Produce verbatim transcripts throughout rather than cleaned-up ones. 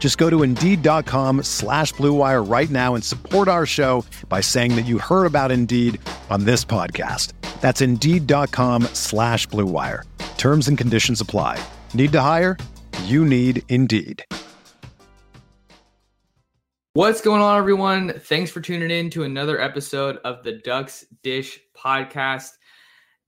Just go to Indeed.com slash Blue Wire right now and support our show by saying that you heard about Indeed on this podcast. That's Indeed.com slash Blue Wire. Terms and conditions apply. Need to hire? You need Indeed. What's going on, everyone? Thanks for tuning in to another episode of the Ducks Dish podcast.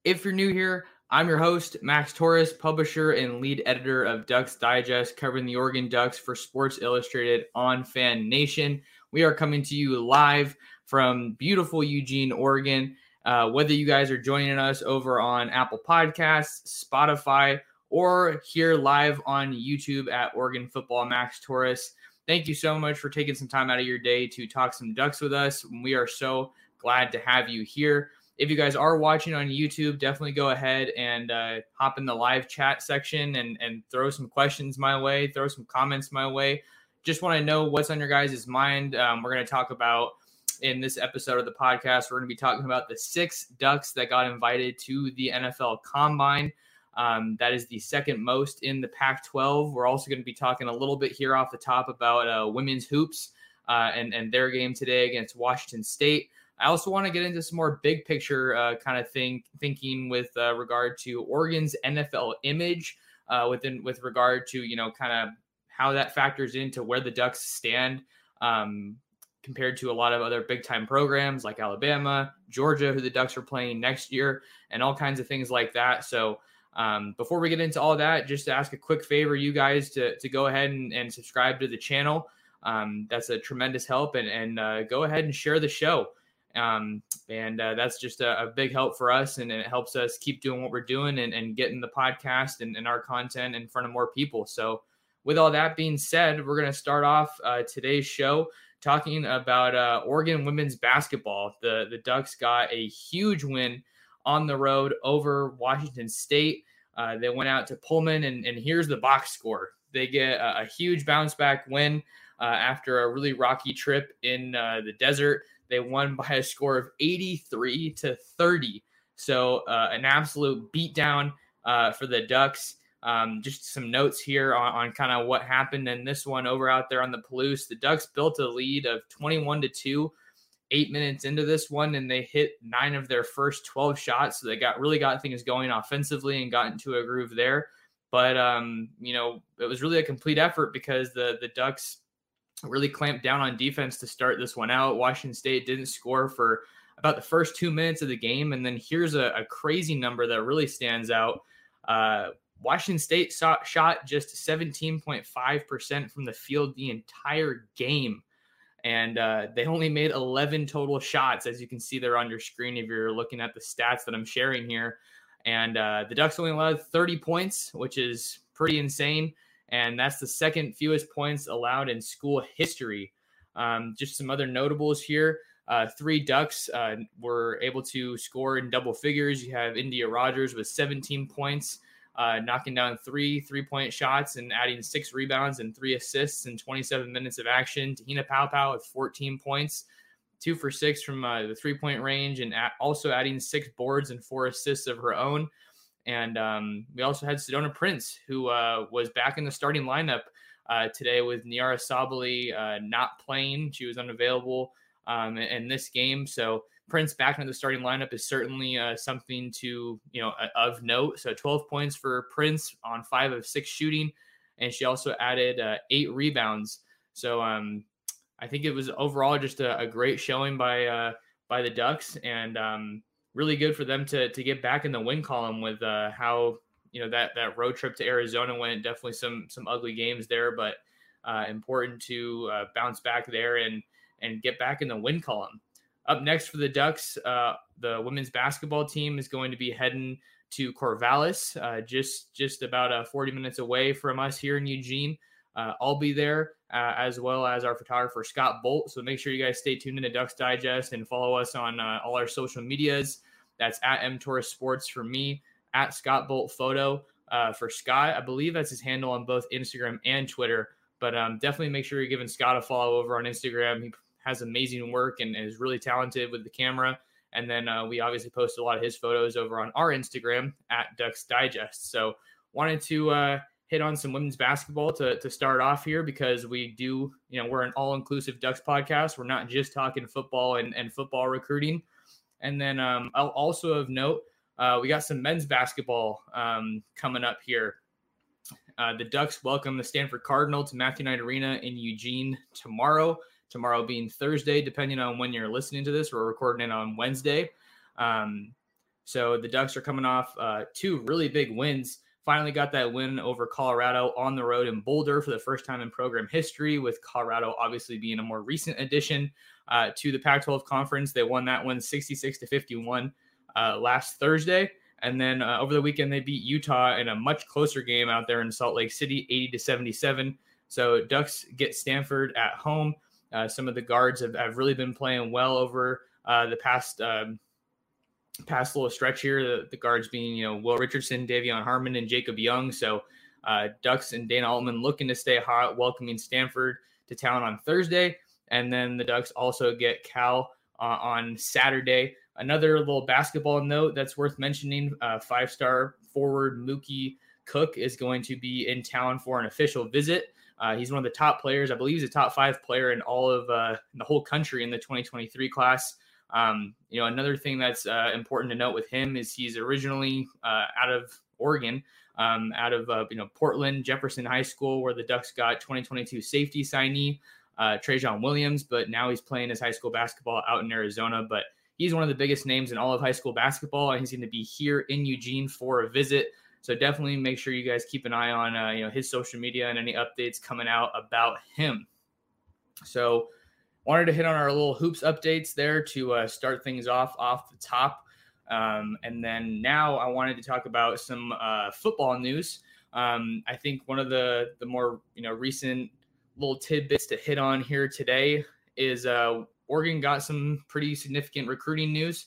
If you're new here, I'm your host, Max Torres, publisher and lead editor of Ducks Digest, covering the Oregon Ducks for Sports Illustrated on Fan Nation. We are coming to you live from beautiful Eugene, Oregon. Uh, whether you guys are joining us over on Apple Podcasts, Spotify, or here live on YouTube at Oregon Football, Max Torres, thank you so much for taking some time out of your day to talk some Ducks with us. We are so glad to have you here. If you guys are watching on YouTube, definitely go ahead and uh, hop in the live chat section and, and throw some questions my way, throw some comments my way. Just want to know what's on your guys' mind. Um, we're going to talk about, in this episode of the podcast, we're going to be talking about the six Ducks that got invited to the N F L Combine. Um, that is the second most in the Pac twelve. We're also going to be talking a little bit here off the top about uh, women's hoops uh, and, and their game today against Washington State. I also want to get into some more big picture uh, kind of thing, thinking with uh, regard to Oregon's N F L image uh, within with regard to, you know, kind of how that factors into where the Ducks stand um, compared to a lot of other big time programs like Alabama, Georgia, who the Ducks are playing next year, and all kinds of things like that. So um, before we get into all that, just to ask a quick favor, you guys to, to go ahead and, and subscribe to the channel. Um, that's a tremendous help, and, and uh, go ahead and share the show. Um, and uh, that's just a, a big help for us, and, and it helps us keep doing what we're doing and, and getting the podcast and, and our content in front of more people. So with all that being said, we're going to start off uh, today's show talking about uh, Oregon women's basketball. The, the Ducks got a huge win on the road over Washington State. Uh, they went out to Pullman, and, and here's the box score. They get a, a huge bounce back win uh, after a really rocky trip in uh, the desert. They won by a score of eighty-three to thirty. So uh, an absolute beatdown uh, for the Ducks. Um, just some notes here on, on kind of what happened in this one over out there on the Palouse. The Ducks built a lead of twenty-one to two, eight minutes into this one, and they hit nine of their first twelve shots. So they got really got things going offensively and got into a groove there. But, um, you know, it was really a complete effort because the the Ducks really clamped down on defense to start this one out. Washington State didn't score for about the first two minutes of the game. And then here's a, a crazy number that really stands out. Uh, Washington State saw, shot just seventeen point five percent from the field the entire game. And uh, they only made eleven total shots. As you can see there on your screen, if you're looking at the stats that I'm sharing here. And uh, the Ducks only allowed thirty points, which is pretty insane. And that's the second fewest points allowed in school history. Um, just some other notables here. Uh, three Ducks uh, were able to score in double figures. You have India Rogers with seventeen points, uh, knocking down three three-point shots and adding six rebounds and three assists in twenty-seven minutes of action. Tahina Pow Pow with fourteen points, two for six from uh, the three-point range, and at- also adding six boards and four assists of her own. And um, we also had Sedona Prince, who uh, was back in the starting lineup uh, today with Niara Sabali uh, not playing. She was unavailable um, in this game. So Prince back in the starting lineup is certainly uh, something to, you know, of note. So twelve points for Prince on five of six shooting. And she also added uh, eight rebounds. So um, I think it was overall just a, a great showing by uh, by the Ducks. And um, really good for them to to get back in the win column with uh, how, you know, that that road trip to Arizona went. Definitely some some ugly games there, but uh, important to uh, bounce back there and and get back in the win column. Up next for the Ducks, uh, the women's basketball team is going to be heading to Corvallis, uh, just just about uh, forty minutes away from us here in Eugene. Uh, I'll be there, uh, as well as our photographer, Scott Bolt. So make sure you guys stay tuned into Ducks Digest and follow us on uh, all our social medias. That's at M Torres Sports for me, at Scott Bolt Photo uh, for Scott. I believe that's his handle on both Instagram and Twitter. But um, definitely make sure you're giving Scott a follow over on Instagram. He has amazing work and is really talented with the camera. And then uh, we obviously post a lot of his photos over on our Instagram, at Ducks Digest. So wanted to... Uh, hit on some women's basketball to, to start off here, because we do, you know, we're an all-inclusive Ducks podcast. We're not just talking football and, and football recruiting. And then um, I'll also of note, uh, we got some men's basketball um, coming up here. Uh, the Ducks welcome the Stanford Cardinals to Matthew Knight Arena in Eugene tomorrow, tomorrow being Thursday, depending on when you're listening to this. We're recording it on Wednesday. Um, so the Ducks are coming off uh, two really big wins. Finally got that win over Colorado on the road in Boulder for the first time in program history, with Colorado obviously being a more recent addition uh, to the Pac twelve conference. They won that one sixty-six to fifty-one uh, last Thursday. And then uh, over the weekend, they beat Utah in a much closer game out there in Salt Lake City, eighty to seventy-seven. So Ducks get Stanford at home. Uh, some of the guards have, have really been playing well over uh, the past um past little stretch here, the, the guards being, you know, Will Richardson, Davion Harmon, and Jacob Young. So uh, Ducks and Dana Altman looking to stay hot, welcoming Stanford to town on Thursday. And then the Ducks also get Cal uh, on Saturday. Another little basketball note that's worth mentioning, uh, five-star forward Mookie Cook is going to be in town for an official visit. Uh, he's one of the top players. I believe he's a top five player in all of uh, in the whole country in the twenty twenty-three class. Um, you know, another thing that's uh, important to note with him is he's originally uh, out of Oregon, um, out of, uh, you know, Portland, Jefferson High School, where the Ducks got twenty twenty-two safety signee, uh, Trajan Williams, but now he's playing his high school basketball out in Arizona. But he's one of the biggest names in all of high school basketball, and he's going to be here in Eugene for a visit. So definitely make sure you guys keep an eye on, uh, you know, his social media and any updates coming out about him. So wanted to hit on our little hoops updates there to uh, start things off off the top. Um, and then now I wanted to talk about some uh, football news. Um, I think one of the, the more, you know, recent little tidbits to hit on here today is uh, Oregon got some pretty significant recruiting news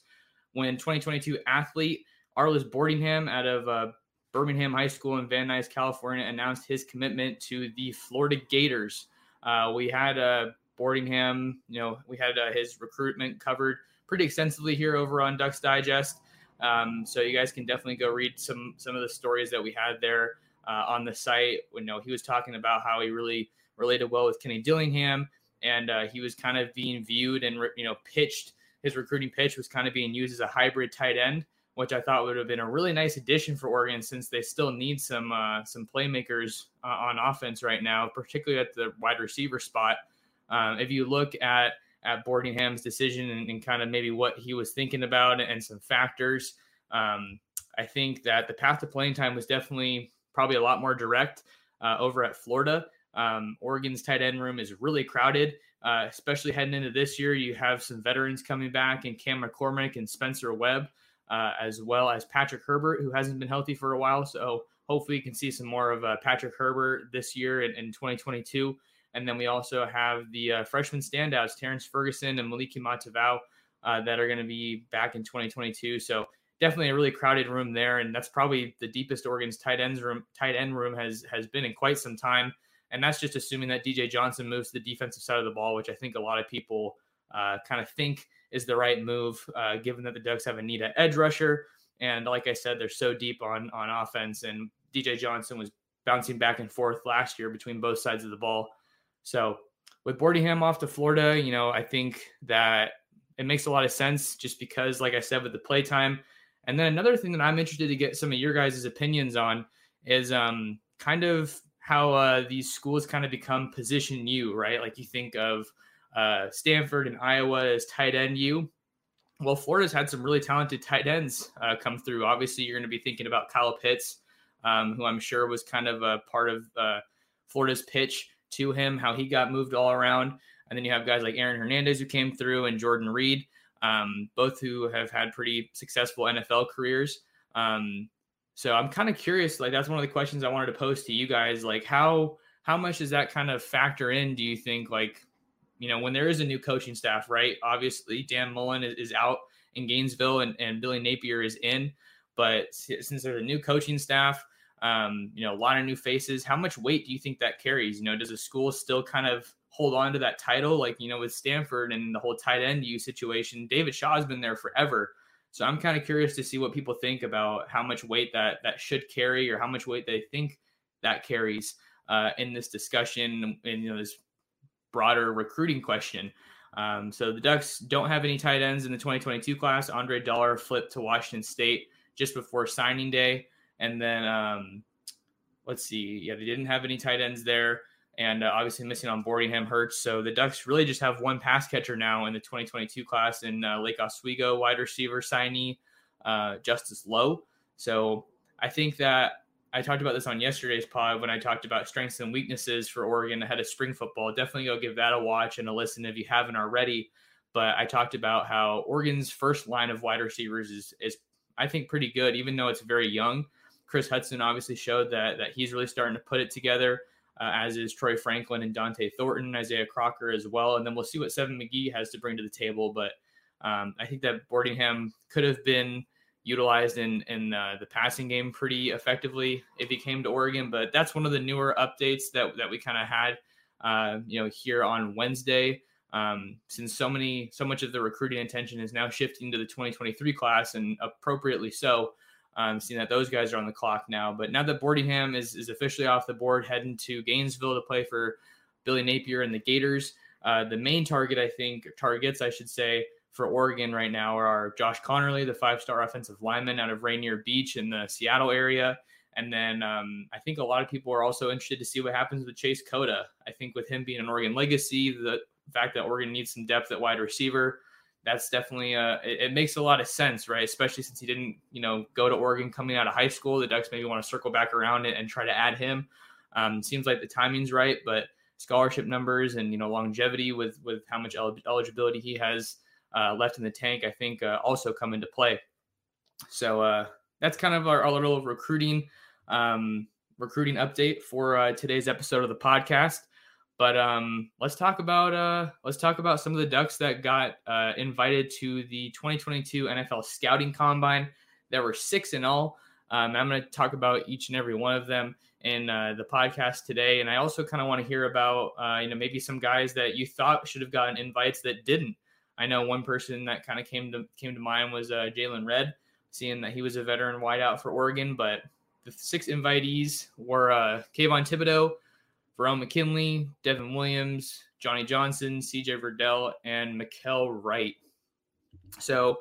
when twenty twenty-two athlete Arliss Boardingham out of uh, Birmingham High School in Van Nuys, California, announced his commitment to the Florida Gators. Uh, we had a Boardingham, you know, we had uh, his recruitment covered pretty extensively here over on Ducks Digest. Um, so you guys can definitely go read some some of the stories that we had there uh, on the site. You know, he was talking about how he really related well with Kenny Dillingham, and uh, he was kind of being viewed and, you know, pitched. His recruiting pitch was kind of being used as a hybrid tight end, which I thought would have been a really nice addition for Oregon, since they still need some uh, some playmakers uh, on offense right now, particularly at the wide receiver spot. Um, if you look at, at Boardingham's decision and, and kind of maybe what he was thinking about and some factors, um, I think that the path to playing time was definitely probably a lot more direct uh, over at Florida. Um, Oregon's tight end room is really crowded, uh, especially heading into this year. You have some veterans coming back and Cam McCormick and Spencer Webb, uh, as well as Patrick Herbert, who hasn't been healthy for a while. So hopefully you can see some more of uh, Patrick Herbert this year in, in twenty twenty-two. And then we also have the uh, freshman standouts, Terrence Ferguson and Maliki Matavau, uh, that are going to be back in twenty twenty-two. So definitely a really crowded room there. And that's probably the deepest Oregon's tight ends room, tight end room has, has been in quite some time. And that's just assuming that D J Johnson moves to the defensive side of the ball, which I think a lot of people uh, kind of think is the right move, uh, given that the Ducks have a need at edge rusher. And like I said, they're so deep on, on offense. And D J Johnson was bouncing back and forth last year between both sides of the ball. So with Boardingham off to Florida, you know, I think that it makes a lot of sense just because, like I said, with the play time. And then another thing that I'm interested to get some of your guys' opinions on is um, kind of how uh, these schools kind of become position U, right? Like you think of uh, Stanford and Iowa as tight end U. well, Florida's had some really talented tight ends uh, come through. Obviously, you're going to be thinking about Kyle Pitts, um, who I'm sure was kind of a part of uh, Florida's pitch to him, how he got moved all around. And then you have guys like Aaron Hernandez who came through and Jordan Reed, um, both who have had pretty successful N F L careers. Um, so I'm kind of curious, like that's one of the questions I wanted to pose to you guys. Like how, how much does that kind of factor in? Do you think like, you know, when there is a new coaching staff, right? Obviously Dan Mullen is, is out in Gainesville and, and Billy Napier is in, but since there's a new coaching staff, um, you know, a lot of new faces, how much weight do you think that carries? You know, does a school still kind of hold on to that title? Like, you know, with Stanford and the whole tight end U situation, David Shaw has been there forever. So I'm kind of curious to see what people think about how much weight that that should carry or how much weight they think that carries uh, in this discussion and, you know, this broader recruiting question. Um, so the Ducks don't have any tight ends in the twenty twenty-two class. Andre Dollar flipped to Washington State just before signing day. And then um, let's see. Yeah, they didn't have any tight ends there. And uh, obviously missing on Boardingham Hurts. So the Ducks really just have one pass catcher now in the twenty twenty-two class in uh, Lake Oswego wide receiver signee, uh, Justice Lowe. So I think that I talked about this on yesterday's pod when I talked about strengths and weaknesses for Oregon ahead of spring football. Definitely go give that a watch and a listen if you haven't already. But I talked about how Oregon's first line of wide receivers is, is I think, pretty good, even though it's very young. Chris Hudson obviously showed that that he's really starting to put it together. Uh, as is Troy Franklin and Dante Thornton, Isaiah Crocker as well. And then we'll see what Seven McGee has to bring to the table. But um, I think that Boardingham could have been utilized in, in uh, the passing game pretty effectively if he came to Oregon. But that's one of the newer updates that, that we kind of had, uh, you know, here on Wednesday. Um, since so many, so much of the recruiting attention is now shifting to the twenty twenty-three class, and appropriately so. Um, seeing that those guys are on the clock now, but now that Boardingham is, is officially off the board, heading to Gainesville to play for Billy Napier and the Gators. Uh, the main target, I think, targets, I should say, for Oregon right now are Josh Connerly, the five-star offensive lineman out of Rainier Beach in the Seattle area. And then um, I think a lot of people are also interested to see what happens with Chase Cota. I think with him being an Oregon legacy, the fact that Oregon needs some depth at wide receiver, that's definitely uh it, it makes a lot of sense, right? Especially since he didn't, you know, go to Oregon coming out of high school. The Ducks maybe want to circle back around it and try to add him. Um, seems like the timing's right, but scholarship numbers and, you know, longevity with, with how much el- eligibility he has uh, left in the tank, I think uh, also come into play. So uh, that's kind of our, our little recruiting, um, recruiting update for uh, today's episode of the podcast. But um, let's talk about uh, let's talk about some of the Ducks that got uh, invited to the twenty twenty-two N F L Scouting Combine. There were six in all. Um, and I'm going to talk about each and every one of them in uh, the podcast today. And I also kind of want to hear about uh, you know, maybe some guys that you thought should have gotten invites that didn't. I know one person that kind of came to came to mind was uh, Jalen Redd, seeing that he was a veteran wideout for Oregon. But the six invitees were uh, Kayvon Thibodeau, Verone McKinley, Devin Williams, Johnny Johnson, C J Verdell, and Mikkel Wright. So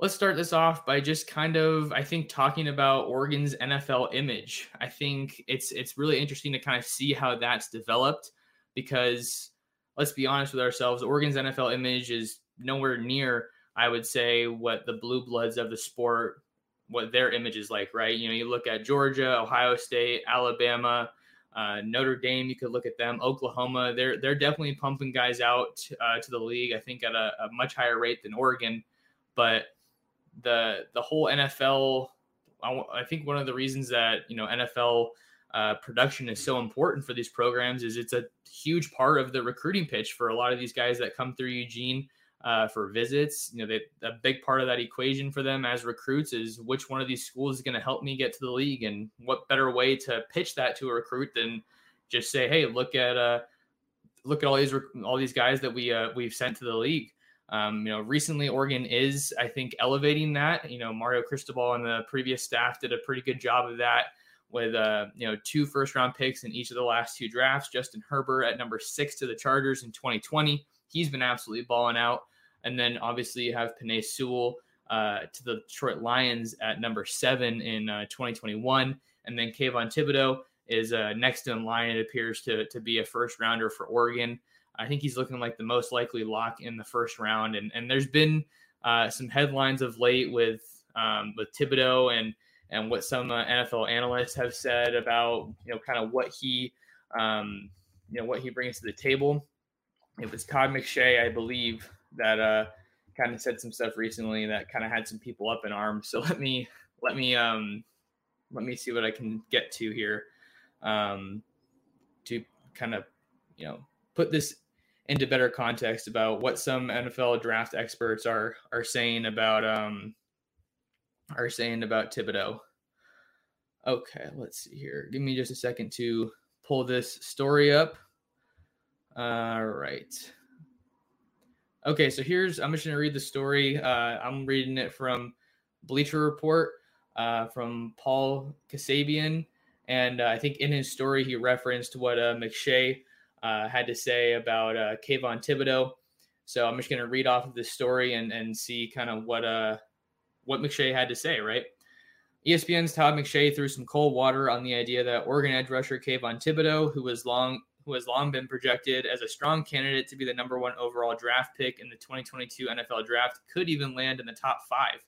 let's start this off by just kind of, I think, talking about Oregon's N F L image. I think it's it's really interesting to kind of see how that's developed because, let's be honest with ourselves, Oregon's N F L image is nowhere near, I would say, what the blue bloods of the sport, what their image is like, right? You know, you look at Georgia, Ohio State, Alabama, Uh, Notre Dame, you could look at them. Oklahoma, they're they're definitely pumping guys out uh, to the league, I think, at a, a much higher rate than Oregon. But the the whole N F L, I, w- I think one of the reasons that, you know, N F L uh, production is so important for these programs is it's a huge part of the recruiting pitch for a lot of these guys that come through Eugene uh, for visits. You know, they, a big part of that equation for them as recruits is which one of these schools is going to help me get to the league, and what better way to pitch that to a recruit than just say, hey, look at, uh, look at all these, all these guys that we, uh, we've sent to the league. Um, you know, recently Oregon is, I think, elevating that. You know, Mario Cristobal and the previous staff did a pretty good job of that with, uh, you know, two first round picks in each of the last two drafts. Justin Herbert at number six to the Chargers in twenty twenty. He's been absolutely balling out. And then obviously you have Penei Sewell uh, to the Detroit Lions at number seven in uh, twenty twenty-one. And then Kayvon Thibodeau is uh, next in line, it appears, to, to be a first rounder for Oregon. I think he's looking like the most likely lock in the first round. And, and there's been uh, some headlines of late with um, with Thibodeau and and what some uh, N F L analysts have said about, you know, kind of what he um, you know what he brings to the table. It was Todd McShay, I believe, that uh, kind of said some stuff recently that kind of had some people up in arms. So let me let me um, let me see what I can get to here um, to kind of, you know, put this into better context about what some N F L draft experts are are saying about um, are saying about Thibodeau. Okay, let's see here. Give me just a second to pull this story up. All right. Okay, so here's, I'm just going to read the story. Uh, I'm reading it from Bleacher Report uh, from Paul Kasabian. And uh, I think in his story, he referenced what uh, McShay uh, had to say about uh, Kayvon Thibodeau. So I'm just going to read off of this story and, and see kind of what uh, what McShay had to say, right? E S P N's Todd McShay threw some cold water on the idea that Oregon edge rusher Kayvon Thibodeau, who was long... who has long been projected as a strong candidate to be the number one overall draft pick in the twenty twenty-two N F L draft, could even land in the top five.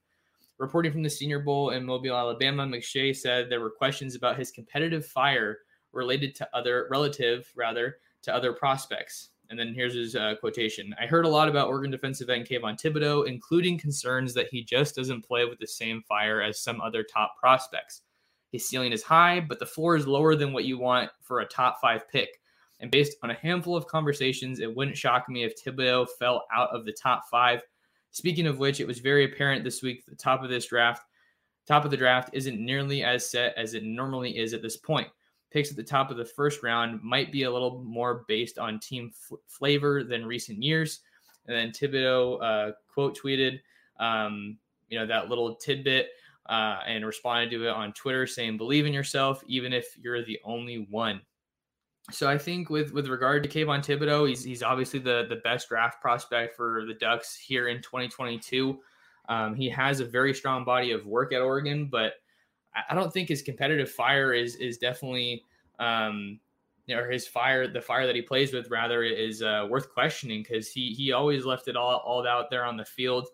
Reporting from the Senior Bowl in Mobile, Alabama, McShay said there were questions about his competitive fire related to other relative rather to other prospects. And then here's his uh, quotation. I heard a lot about Oregon defensive end Kayvon Thibodeau, including concerns that he just doesn't play with the same fire as some other top prospects. His ceiling is high, but the floor is lower than what you want for a top five pick. And based on a handful of conversations, it wouldn't shock me if Thibodeau fell out of the top five. Speaking of which, it was very apparent this week that the top of this draft, top of the draft isn't nearly as set as it normally is at this point. Picks at the top of the first round might be a little more based on team f- flavor than recent years. And then Thibodeau uh, quote tweeted, um, you know, that little tidbit uh, and responded to it on Twitter saying, believe in yourself, even if you're the only one. So I think with, with regard to Kayvon Thibodeau, he's he's obviously the, the best draft prospect for the Ducks here in twenty twenty-two. Um, he has a very strong body of work at Oregon, but I don't think his competitive fire is is definitely, um, you know, his fire, the fire that he plays with rather is uh, worth questioning because he he always left it all all out there on the field.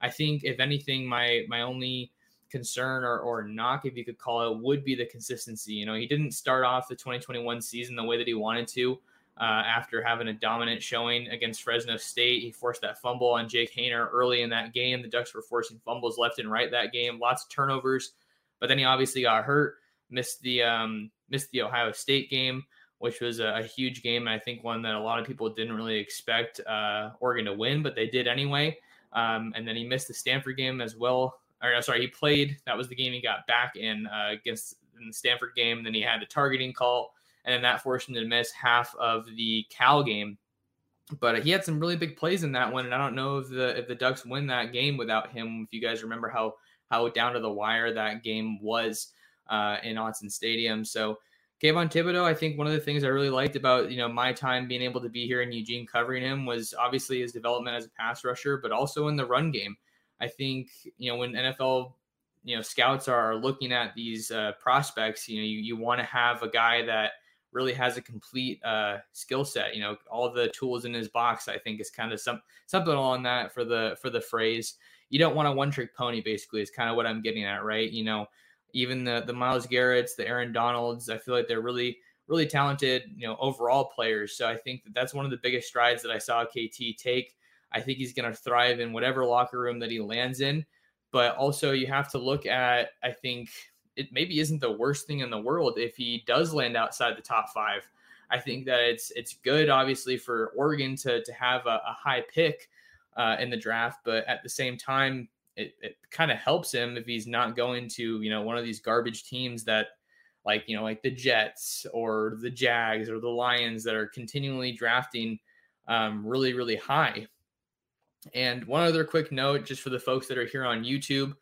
I think if anything, my my only concern or, or knock, if you could call it, would be the consistency. You know, he didn't start off the twenty twenty-one season the way that he wanted to uh, after having a dominant showing against Fresno State. He forced that fumble on Jake Haener early in that game. The Ducks were forcing fumbles left and right that game, lots of turnovers, but then he obviously got hurt, missed the, um, missed the Ohio State game, which was a, a huge game. And I think one that a lot of people didn't really expect uh, Oregon to win, but they did anyway. Um, and then he missed the Stanford game as well. Or, sorry, he played. That was the game he got back in uh, against in the Stanford game. Then he had a targeting call, and then that forced him to miss half of the Cal game. But he had some really big plays in that one, and I don't know if the if the Ducks win that game without him. If you guys remember how how down to the wire that game was uh, in Autzen Stadium. So Kayvon Thibodeau, I think one of the things I really liked about, you know, my time being able to be here in Eugene covering him was obviously his development as a pass rusher, but also in the run game. I think, you know, when N F L, you know, scouts are looking at these uh, prospects, you know, you, you want to have a guy that really has a complete uh, skill set, you know, all the tools in his box, I think is kind of some, something along that for the, for the phrase. You don't want a one trick pony, basically, is kind of what I'm getting at, right? You know, even the, the Myles Garrett's, the Aaron Donalds, I feel like they're really, really talented, you know, overall players. So I think that that's one of the biggest strides that I saw K T take. I think he's going to thrive in whatever locker room that he lands in. But also you have to look at, I think it maybe isn't the worst thing in the world if he does land outside the top five. I think that it's it's good, obviously, for Oregon to to have a, a high pick uh, in the draft. But at the same time, it, it kind of helps him if he's not going to, you know, one of these garbage teams that like, you know, like the Jets or the Jags or the Lions that are continually drafting um, really, really high. And one other quick note, just for the folks that are here on YouTube,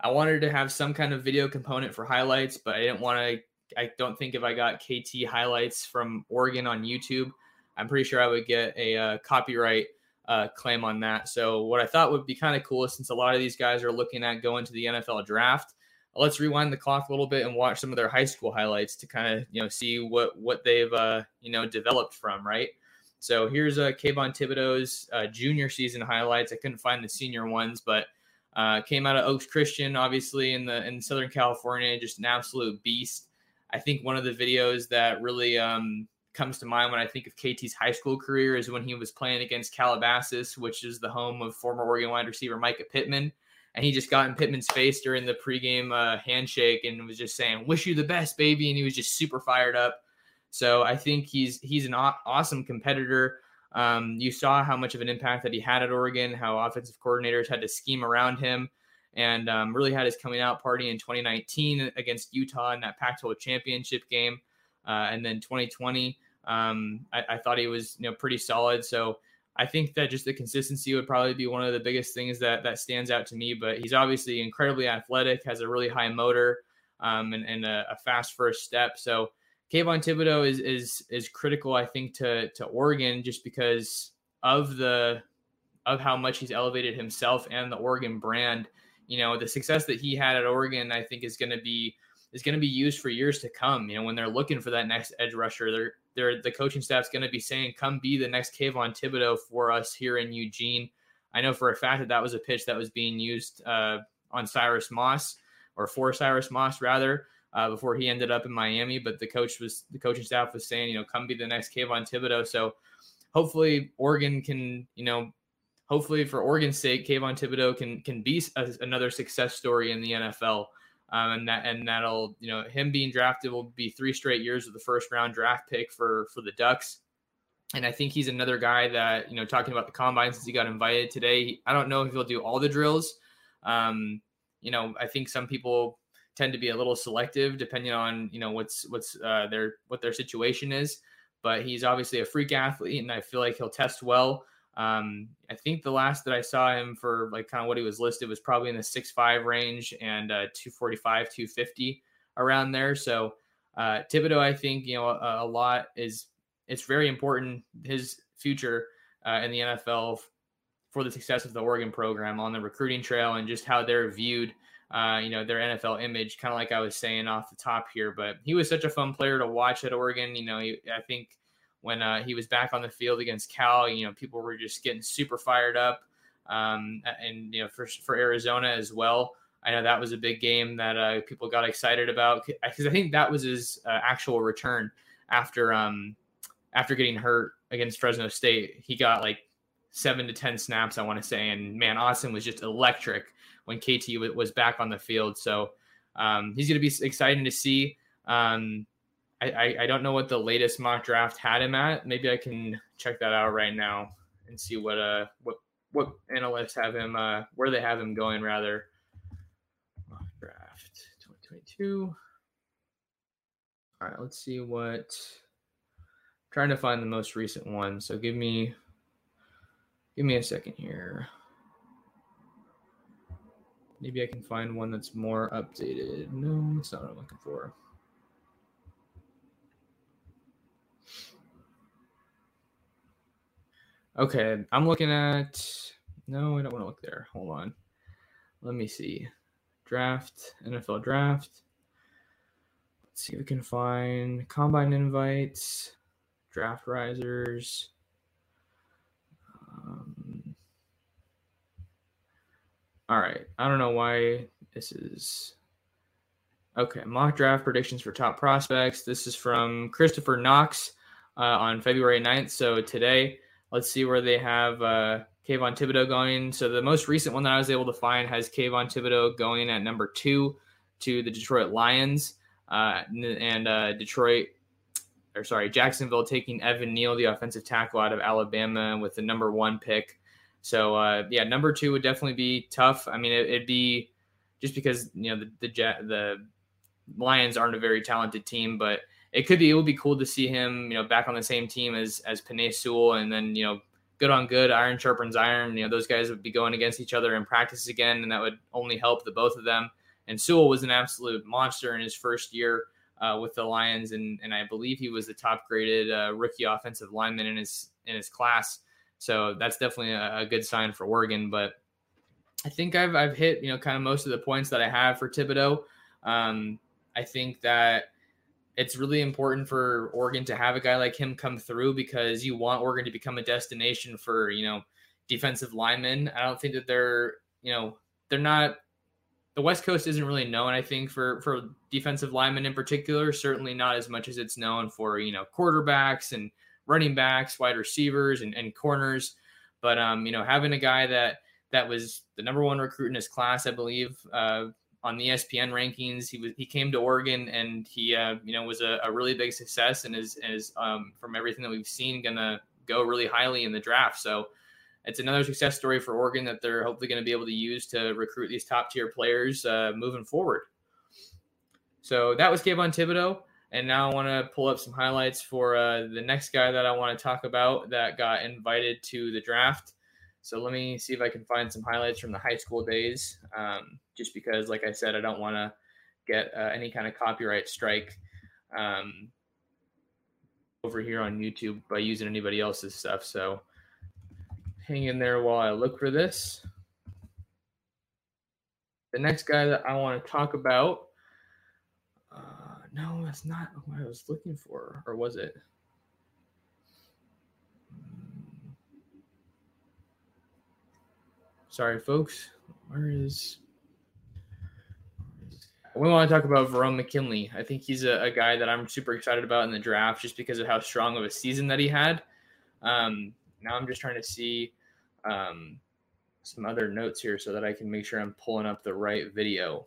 I wanted to have some kind of video component for highlights, but I didn't want to, I don't think if I got K T highlights from Oregon on YouTube, I'm pretty sure I would get a uh, copyright uh, claim on that. So what I thought would be kind of cool, since a lot of these guys are looking at going to the N F L draft, let's rewind the clock a little bit and watch some of their high school highlights to kind of, you know, see what, what they've, uh, you know, developed from, right? So here's uh, Kayvon Thibodeau's uh, junior season highlights. I couldn't find the senior ones, but uh, came out of Oaks Christian, obviously, in the in Southern California, just an absolute beast. I think one of the videos that really um, comes to mind when I think of K T's high school career is when he was playing against Calabasas, which is the home of former Oregon wide receiver Micah Pittman. And he just got in Pittman's face during the pregame uh, handshake and was just saying, "Wish you the best, baby." And he was just super fired up. So I think he's he's an aw- awesome competitor. Um, you saw how much of an impact that he had at Oregon, how offensive coordinators had to scheme around him, and um, really had his coming out party in twenty nineteen against Utah in that Pac twelve championship game. Uh, and then twenty twenty, um, I, I thought he was, you know, pretty solid. So I think that just the consistency would probably be one of the biggest things that that stands out to me. But he's obviously incredibly athletic, has a really high motor, um, and, and a, a fast first step. So Kayvon Thibodeau is is is critical, I think, to to Oregon just because of the of how much he's elevated himself and the Oregon brand. You know, the success that he had at Oregon, I think, is going to be is going to be used for years to come. You know, when they're looking for that next edge rusher, they're They're, the coaching staff's going to be saying, "Come be the next Kayvon Thibodeau for us here in Eugene." I know for a fact that that was a pitch that was being used uh, on Cyrus Moss, or for Cyrus Moss rather, uh, before he ended up in Miami. But the coach was the coaching staff was saying, you know, "Come be the next Kayvon Thibodeau." So hopefully Oregon can, you know, hopefully for Oregon's sake, Kayvon Thibodeau can can be a, another success story in the N F L. Um, and that and that'll, you know, him being drafted will be three straight years of the first round draft pick for for the Ducks. And I think he's another guy that, you know, talking about the combine since he got invited today, I don't know if he'll do all the drills. Um, you know, I think some people tend to be a little selective depending on, you know, what's what's uh, their what their situation is. But he's obviously a freak athlete, and I feel like he'll test well. Um, I think the last that I saw him for, like, kind of what he was listed was probably in the six five range and uh, two forty-five, two fifty around there. So uh, Thibodeau, I think, you know, a, a lot is it's very important, his future uh, in the N F L f- for the success of the Oregon program on the recruiting trail and just how they're viewed, uh, you know, their N F L image, kind of like I was saying off the top here. But he was such a fun player to watch at Oregon. You know, he, I think when uh, he was back on the field against Cal, you know, people were just getting super fired up. Um, and, you know, for, for Arizona as well, I know that was a big game that uh, people got excited about, because I think that was his uh, actual return after um, after getting hurt against Fresno State. He got like seven to ten snaps, I want to say. And, man, Austin was just electric when K T w- was back on the field. So um, he's going to be exciting to see. Um I, I don't know what the latest mock draft had him at. Maybe I can check that out right now and see what uh what what analysts have him uh where they have him going rather. Mock draft twenty twenty-two. All right, let's see what. I'm trying to find the most recent one. So give me give me a second here. Maybe I can find one that's more updated. No, it's not what I'm looking for. Okay, I'm looking at – no, I don't want to look there. Hold on. Let me see. Draft, N F L draft. Let's see if we can find combine invites, draft risers. Um, all right. I don't know why this is – okay, mock draft predictions for top prospects. This is from Christopher Knox uh, on February ninth, so today. – Let's see where they have uh, Kayvon Thibodeau going. So the most recent one that I was able to find has Kayvon Thibodeau going at number two to the Detroit Lions, uh, and uh, Detroit, or sorry, Jacksonville taking Evan Neal, the offensive tackle out of Alabama, with the number one pick. So uh, yeah, number two would definitely be tough. I mean, it, it'd be just because, you know, the the, ja- the Lions aren't a very talented team, but it could be, it would be cool to see him, you know, back on the same team as, as Panay Sewell. And then, you know, good on good, iron sharpens iron. You know, those guys would be going against each other in practice again, and that would only help the both of them. And Sewell was an absolute monster in his first year uh, with the Lions. And, and I believe he was the top graded uh, rookie offensive lineman in his, in his class. So that's definitely a, a good sign for Oregon. But I think I've, I've hit, you know, kind of most of the points that I have for Thibodeau. Um, I think that, it's really important for Oregon to have a guy like him come through, because you want Oregon to become a destination for, you know, defensive linemen. I don't think that they're, you know, they're not, the West Coast isn't really known, I think, for, for defensive linemen in particular, certainly not as much as it's known for, you know, quarterbacks and running backs, wide receivers and, and corners. But, um, you know, having a guy that, that was the number one recruit in his class, I believe, uh, on the E S P N rankings, he was, he came to Oregon and he, uh, you know, was a, a really big success and is, is um, from everything that we've seen, going to go really highly in the draft. So it's another success story for Oregon that they're hopefully going to be able to use to recruit these top tier players uh, moving forward. So that was Kayvon Thibodeau. And now I want to pull up some highlights for uh, the next guy that I want to talk about that got invited to the draft. So let me see if I can find some highlights from the high school days, um, just because, like I said, I don't want to get uh, any kind of copyright strike um, over here on YouTube by using anybody else's stuff. So hang in there while I look for this. The next guy that I want to talk about. Uh, no, that's not what I was looking for, or was it? Sorry, folks. Where is... We want to talk about Verone McKinley. I think he's a, a guy that I'm super excited about in the draft just because of how strong of a season that he had. Um, now I'm just trying to see um, some other notes here so that I can make sure I'm pulling up the right video.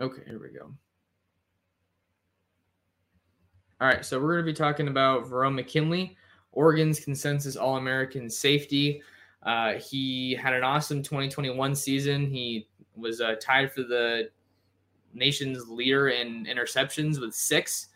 Okay, here we go. All right, so we're going to be talking about Verone McKinley, Oregon's consensus All-American safety. Uh, he had an awesome twenty twenty-one season. He was uh, tied for the nation's leader in interceptions with six.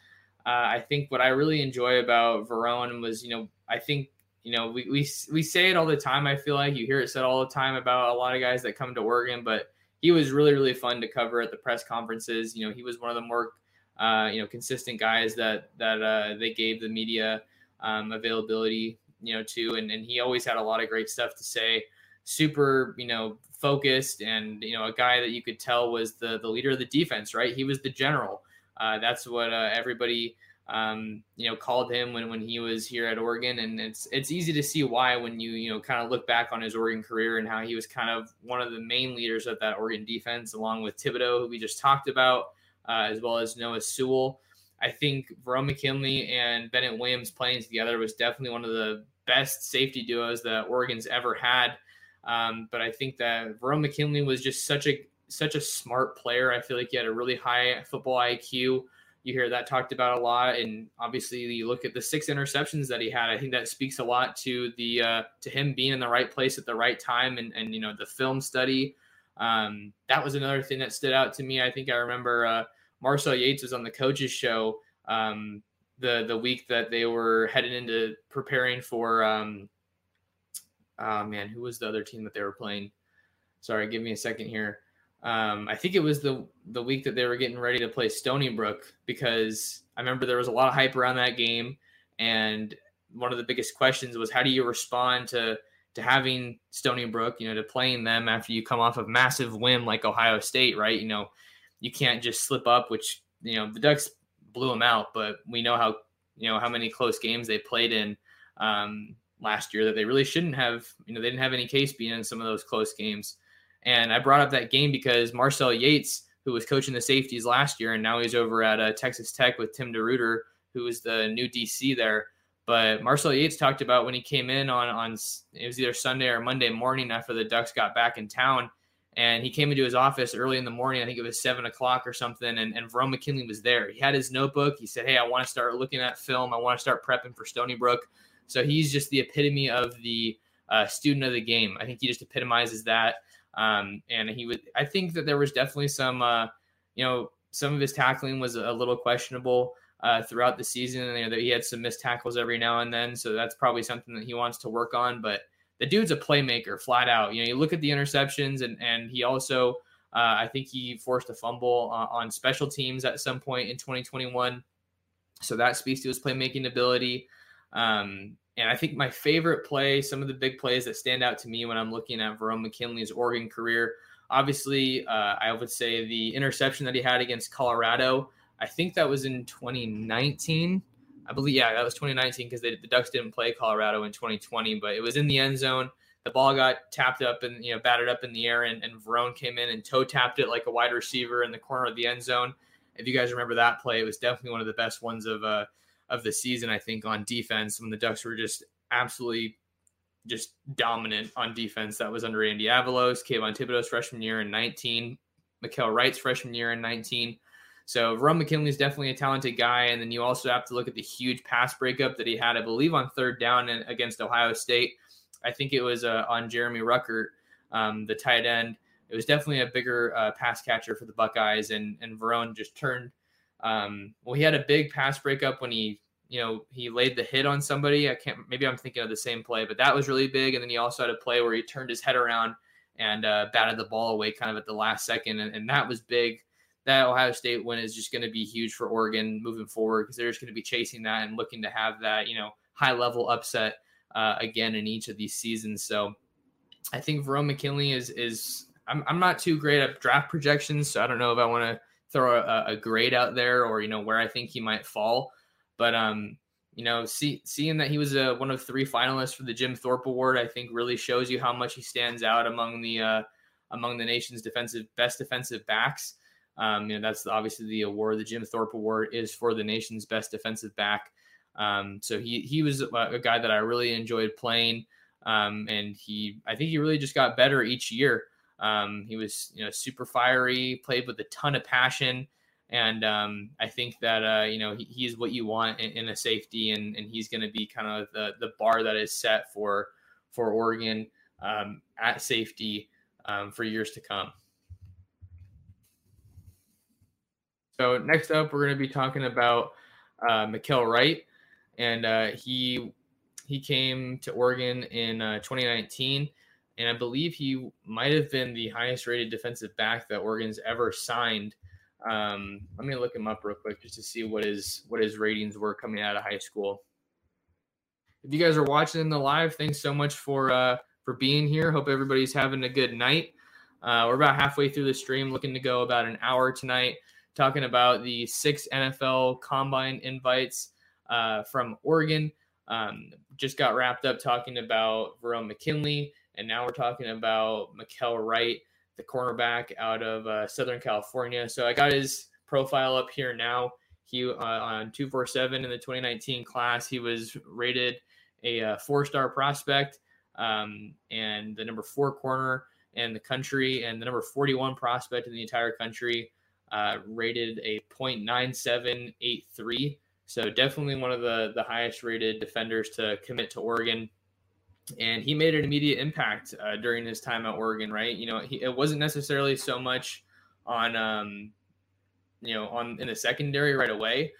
Uh, I think what I really enjoy about Verone was, you know, I think, you know, we, we, we say it all the time. I feel like you hear it said all the time about a lot of guys that come to Oregon, but he was really, really fun to cover at the press conferences. You know, he was one of the more, uh, you know, consistent guys that that uh, they gave the media um, availability, you know, to. And, and he always had a lot of great stuff to say, super, you know, focused and, you know, a guy that you could tell was the, the leader of the defense, right? He was the general. Uh, that's what uh, everybody, um, you know, called him when, when he was here at Oregon. And it's, it's easy to see why when you, you know, kind of look back on his Oregon career and how he was kind of one of the main leaders of that Oregon defense, along with Thibodeau, who we just talked about, uh, as well as Noah Sewell. I think Verone McKinley and Bennett Williams playing together was definitely one of the best safety duos that Oregon's ever had. Um, but I think that Verone McKinley was just such a, such a smart player. I feel like he had a really high football I Q. You hear that talked about a lot, and obviously you look at the six interceptions that he had. I think that speaks a lot to the uh, to him being in the right place at the right time, and and you know the film study. Um, that was another thing that stood out to me. I think I remember uh, Marcel Yates was on the coaches show um, the the week that they were headed into preparing for. Um, oh man, who was the other team that they were playing? Sorry, give me a second here. Um, I think it was the, the week that they were getting ready to play Stony Brook, because I remember there was a lot of hype around that game. And one of the biggest questions was, how do you respond to, to having Stony Brook, you know, to playing them after you come off of massive win like Ohio State, right? You know, you can't just slip up, which, you know, the Ducks blew them out, but we know how, you know, how many close games they played in, um, last year that they really shouldn't have, you know, they didn't have any case being in some of those close games. And I brought up that game because Marcel Yates, who was coaching the safeties last year, and now he's over at uh, Texas Tech with Tim DeRuiter, who is the new D C there. But Marcel Yates talked about when he came in on, on it was either Sunday or Monday morning after the Ducks got back in town, and he came into his office early in the morning. I think it was seven o'clock or something, and, and Verone McKinley was there. He had his notebook. He said, hey, I want to start looking at film. I want to start prepping for Stony Brook. So he's just the epitome of the uh, student of the game. I think he just epitomizes that. Um, and he would, I think that there was definitely some, uh, you know, some of his tackling was a little questionable, uh, throughout the season, and you know, he had some missed tackles every now and then. So that's probably something that he wants to work on, but the dude's a playmaker flat out. You know, you look at the interceptions, and, and he also, uh, I think he forced a fumble uh, on special teams at some point in twenty twenty-one. So that speaks to his playmaking ability. Um, And I think my favorite play, some of the big plays that stand out to me when I'm looking at Verone McKinley's Oregon career, obviously, uh, I would say the interception that he had against Colorado. I think that was in twenty nineteen. I believe, yeah, that was twenty nineteen because the Ducks didn't play Colorado in twenty twenty, but it was in the end zone. The ball got tapped up and, you know, batted up in the air, and, and Verone came in and toe-tapped it like a wide receiver in the corner of the end zone. If you guys remember that play, it was definitely one of the best ones of uh, – of the season, I think, on defense, when the Ducks were just absolutely just dominant on defense. That was under Andy Avalos, Kayvon Thibodeau's freshman year in nineteen, Mikael Wright's freshman year in nineteen. So Verone McKinley is definitely a talented guy. And then you also have to look at the huge pass breakup that he had, I believe, on third down in, against Ohio State. I think it was uh, on Jeremy Ruckert, um, the tight end. It was definitely a bigger uh, pass catcher for the Buckeyes, and, and Verone just turned Um, well, he had a big pass breakup when he, you know, he laid the hit on somebody. I can't, maybe I'm thinking of the same play, but that was really big. And then he also had a play where he turned his head around and uh, batted the ball away kind of at the last second. And, and that was big. That Ohio State win is just going to be huge for Oregon moving forward, because they're just going to be chasing that and looking to have that, you know, high level upset uh, again in each of these seasons. So I think Verone McKinley is, is I'm, I'm not too great at draft projections, so I don't know if I want to throw a, a grade out there, or, you know, where I think he might fall. But, um, you know, see, seeing that he was a, one of three finalists for the Jim Thorpe Award, I think really shows you how much he stands out among the, uh, among the nation's defensive best defensive backs. Um, you know, that's obviously the award. The Jim Thorpe Award is for the nation's best defensive back. Um, so he, he was a, a guy that I really enjoyed playing. Um, and he, I think he really just got better each year. Um, he was, you know, super fiery, played with a ton of passion. And, um, I think that, uh, you know, he, he's what you want in, in a safety, and, and he's going to be kind of the, the bar that is set for, for Oregon, um, at safety, um, for years to come. So next up, we're going to be talking about, uh, Mikael Wright. And, uh, he, he came to Oregon in, uh, twenty nineteen. And I believe he might have been the highest-rated defensive back that Oregon's ever signed. Um, let me look him up real quick just to see what his what his ratings were coming out of high school. If you guys are watching in the live, thanks so much for uh, for being here. Hope everybody's having a good night. Uh, we're about halfway through the stream, looking to go about an hour tonight, talking about the six N F L Combine invites uh, from Oregon. Um, just got wrapped up talking about Verone McKinley. And now we're talking about Mikael Wright, the cornerback out of uh, Southern California. So I got his profile up here now. He uh, on two forty-seven in the twenty nineteen class, he was rated a uh, four-star prospect um, and the number four corner in the country and the number forty-one prospect in the entire country. uh, rated a point nine seven eight three. So definitely one of the, the highest rated defenders to commit to Oregon. And he made an immediate impact uh, during his time at Oregon, right? You know, he, it wasn't necessarily so much on, um, you know, on in the secondary right away,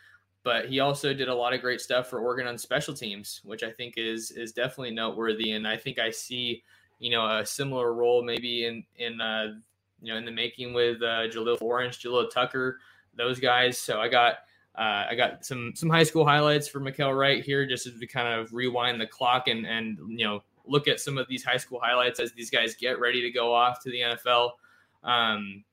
but he also did a lot of great stuff for Oregon on special teams, which I think is is definitely noteworthy. And I think I see, you know, a similar role maybe in in uh, you know in the making with uh, Jaleel Lawrence, Jaleel Tucker, those guys. So I got. Uh, I got some some high school highlights for Mikael Wright here, just to kind of rewind the clock and, and you know, look at some of these high school highlights as these guys get ready to go off to the N F L. Um,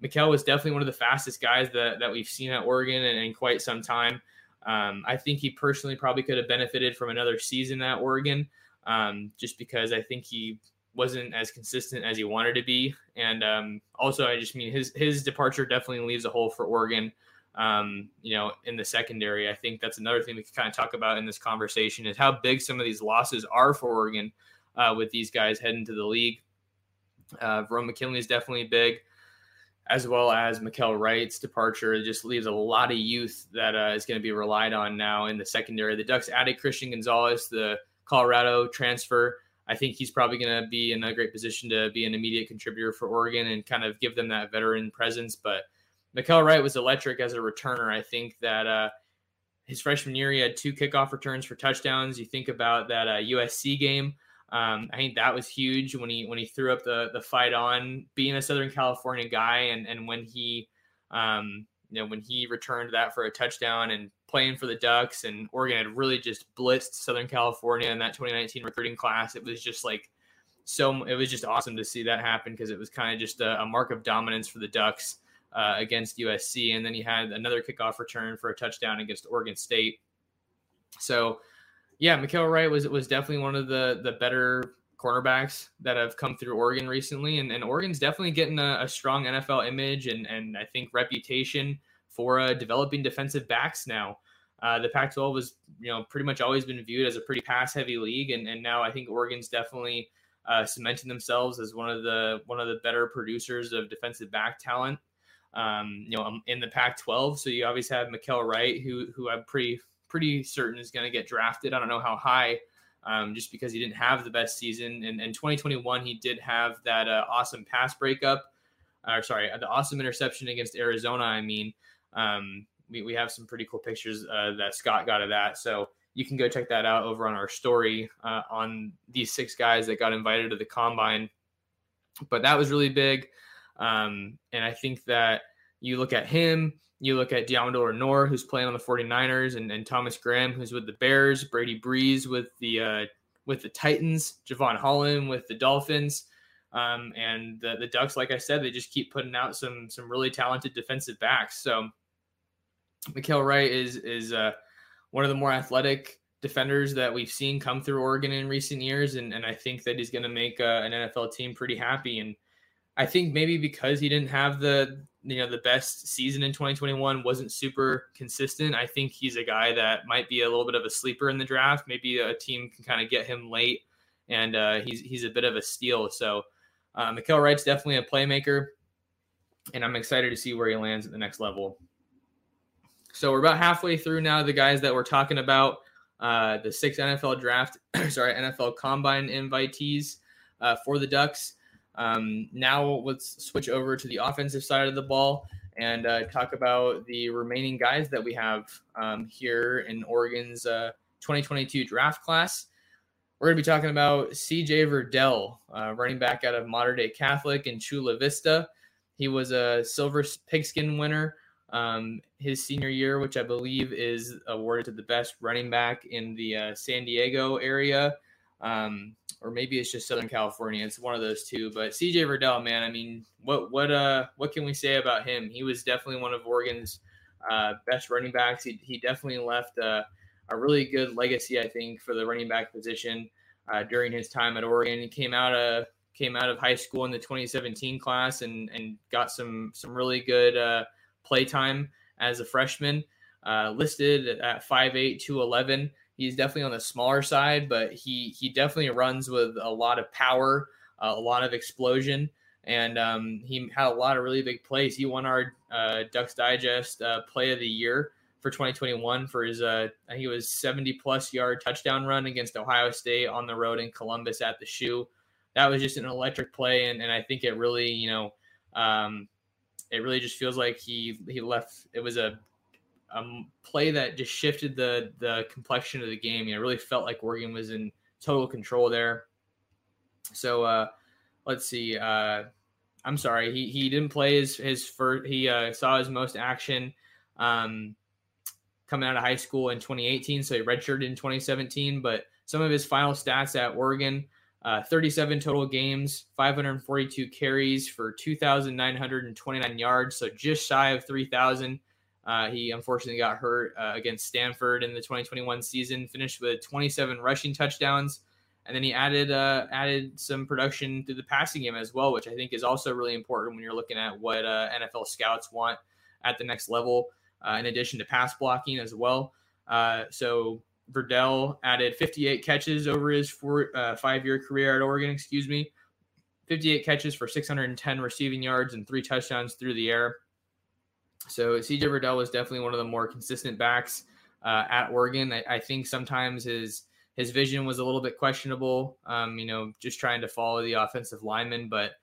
Mikael was definitely one of the fastest guys that, that we've seen at Oregon in, in quite some time. Um, I think he personally probably could have benefited from another season at Oregon, um, just because I think he wasn't as consistent as he wanted to be. And um, also, I just mean his his departure definitely leaves a hole for Oregon. Um, you know, in the secondary, I think that's another thing we can kind of talk about in this conversation is how big some of these losses are for Oregon uh, with these guys heading to the league. Uh, Verone McKinley is definitely big, as well as Mikael Wright's departure. It just leaves a lot of youth that uh, is going to be relied on now in the secondary. The Ducks added Christian Gonzalez, the Colorado transfer. I think he's probably going to be in a great position to be an immediate contributor for Oregon and kind of give them that veteran presence. But Mikael Wright was electric as a returner. I think that uh, his freshman year, he had two kickoff returns for touchdowns. You think about that uh, U S C game. Um, I think that was huge when he when he threw up the the fight on being a Southern California guy, and and when he um, you know when he returned that for a touchdown and playing for the Ducks, and Oregon had really just blitzed Southern California in that twenty nineteen recruiting class. It was just like so. It was just awesome to see that happen because it was kind of just a, a mark of dominance for the Ducks. Uh, against U S C, and then he had another kickoff return for a touchdown against Oregon State. So, yeah, Mikael Wright was was definitely one of the the better cornerbacks that have come through Oregon recently, and, and Oregon's definitely getting a, a strong N F L image and and I think reputation for uh, developing defensive backs now. Uh, the Pac twelve was you know pretty much always been viewed as a pretty pass heavy league, and and now I think Oregon's definitely uh, cementing themselves as one of the one of the better producers of defensive back talent. Um, you know, in the Pac twelve. So you obviously have Mikael Wright, who who I'm pretty pretty certain is going to get drafted. I don't know how high, um, just because he didn't have the best season. And in twenty twenty-one, he did have that uh, awesome pass breakup, or sorry, the awesome interception against Arizona. I mean, um, we we have some pretty cool pictures uh, that Scott got of that. So you can go check that out over on our story uh, on these six guys that got invited to the Combine. But that was really big. Um, and I think that you look at him, you look at Diamador Noor, who's playing on the forty-niners, and, and Thomas Graham, who's with the Bears, Brady Breeze with the uh, with the Titans, Javon Holland with the Dolphins, um, and the, the Ducks, like I said, they just keep putting out some some really talented defensive backs. So Mikael Wright is, is uh, one of the more athletic defenders that we've seen come through Oregon in recent years, and, and I think that he's going to make uh, an N F L team pretty happy. And I think maybe because he didn't have the, you know, the best season in twenty twenty-one, wasn't super consistent. I think he's a guy that might be a little bit of a sleeper in the draft. Maybe a team can kind of get him late, and uh, he's he's a bit of a steal. So uh, Mikael Wright's definitely a playmaker, and I'm excited to see where he lands at the next level. So we're about halfway through now. The guys that we're talking about, uh, the six N F L draft, sorry, N F L Combine invitees uh, for the Ducks. Um, now let's switch over to the offensive side of the ball and uh, talk about the remaining guys that we have um, here in Oregon's uh, twenty twenty-two draft class. We're going to be talking about C J Verdell, uh, running back out of Modern Day Catholic in Chula Vista. He was a Silver Pigskin winner um, his senior year, which I believe is awarded to the best running back in the uh, San Diego area. Um, or maybe it's just Southern California. It's one of those two, but C J Verdell, man, I mean, what, what, uh, what can we say about him? He was definitely one of Oregon's, uh, best running backs. He, he definitely left, uh, a really good legacy, I think, for the running back position, uh, during his time at Oregon. He came out, uh, came out of high school in the twenty seventeen class and, and got some, some really good, uh, play time as a freshman, uh, listed at five eight, two eleven. He's definitely on the smaller side, but he he definitely runs with a lot of power, uh, a lot of explosion, And um, he had a lot of really big plays. He won our uh, Ducks Digest uh, Play of the Year for twenty twenty-one for his, uh, he was seventy plus yard touchdown run against Ohio State on the road in Columbus at the Shoe. That was just an electric play. And, and I think it really, you know, um, it really just feels like he, he left. It was a, a play that just shifted the, the complexion of the game. You know, it really felt like Oregon was in total control there. So uh, let's see. Uh, I'm sorry. He, he didn't play his, his first, he uh, saw his most action um, coming out of high school in twenty eighteen. So he redshirted in twenty seventeen, but some of his final stats at Oregon, uh, thirty-seven total games, five hundred forty-two carries for two thousand nine hundred twenty-nine yards. So just shy of three thousand. Uh, he unfortunately got hurt uh, against Stanford in the twenty twenty-one season, finished with twenty-seven rushing touchdowns. And then he added uh, added some production to the passing game as well, which I think is also really important when you're looking at what uh, N F L scouts want at the next level, uh, in addition to pass blocking as well. Uh, so Verdell added fifty-eight catches over his four, uh, five-year career at Oregon, excuse me, fifty-eight catches for six hundred ten receiving yards and three touchdowns through the air. So C J Verdell was definitely one of the more consistent backs uh, at Oregon. I, I think sometimes his his vision was a little bit questionable, um, you know, just trying to follow the offensive lineman. But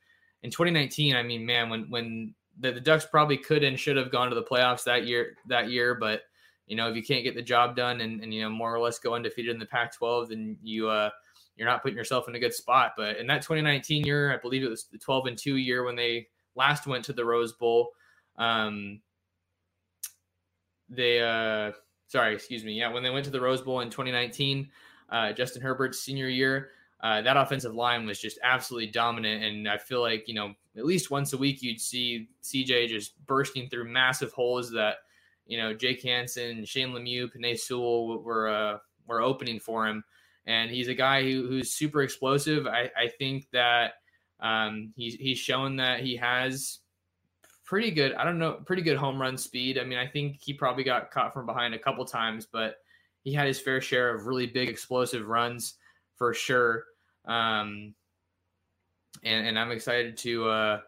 in twenty nineteen, I mean, man, when when the, the Ducks probably could and should have gone to the playoffs that year, that year. But, you know, if you can't get the job done and, and you know, more or less go undefeated in the Pac twelve, then you, uh, you're not putting yourself in a good spot. But in that twenty nineteen year, I believe it was the twelve and two year when they last went to the Rose Bowl. Um, they, uh, sorry, excuse me. Yeah, when they went to the Rose Bowl in twenty nineteen, Uh, Justin Herbert's senior year, uh, that offensive line was just absolutely dominant. And I feel like, you know, at least once a week, you'd see C J just bursting through massive holes that, you know, Jake Hansen, Shane Lemieux, Panay Sewell were, uh, were opening for him. And he's a guy who, who's super explosive. I, I think that um, he's, he's shown that he has pretty good, I don't know, pretty good home run speed. I mean, I think he probably got caught from behind a couple times, but he had his fair share of really big explosive runs for sure. Um, and, and I'm excited to, uh,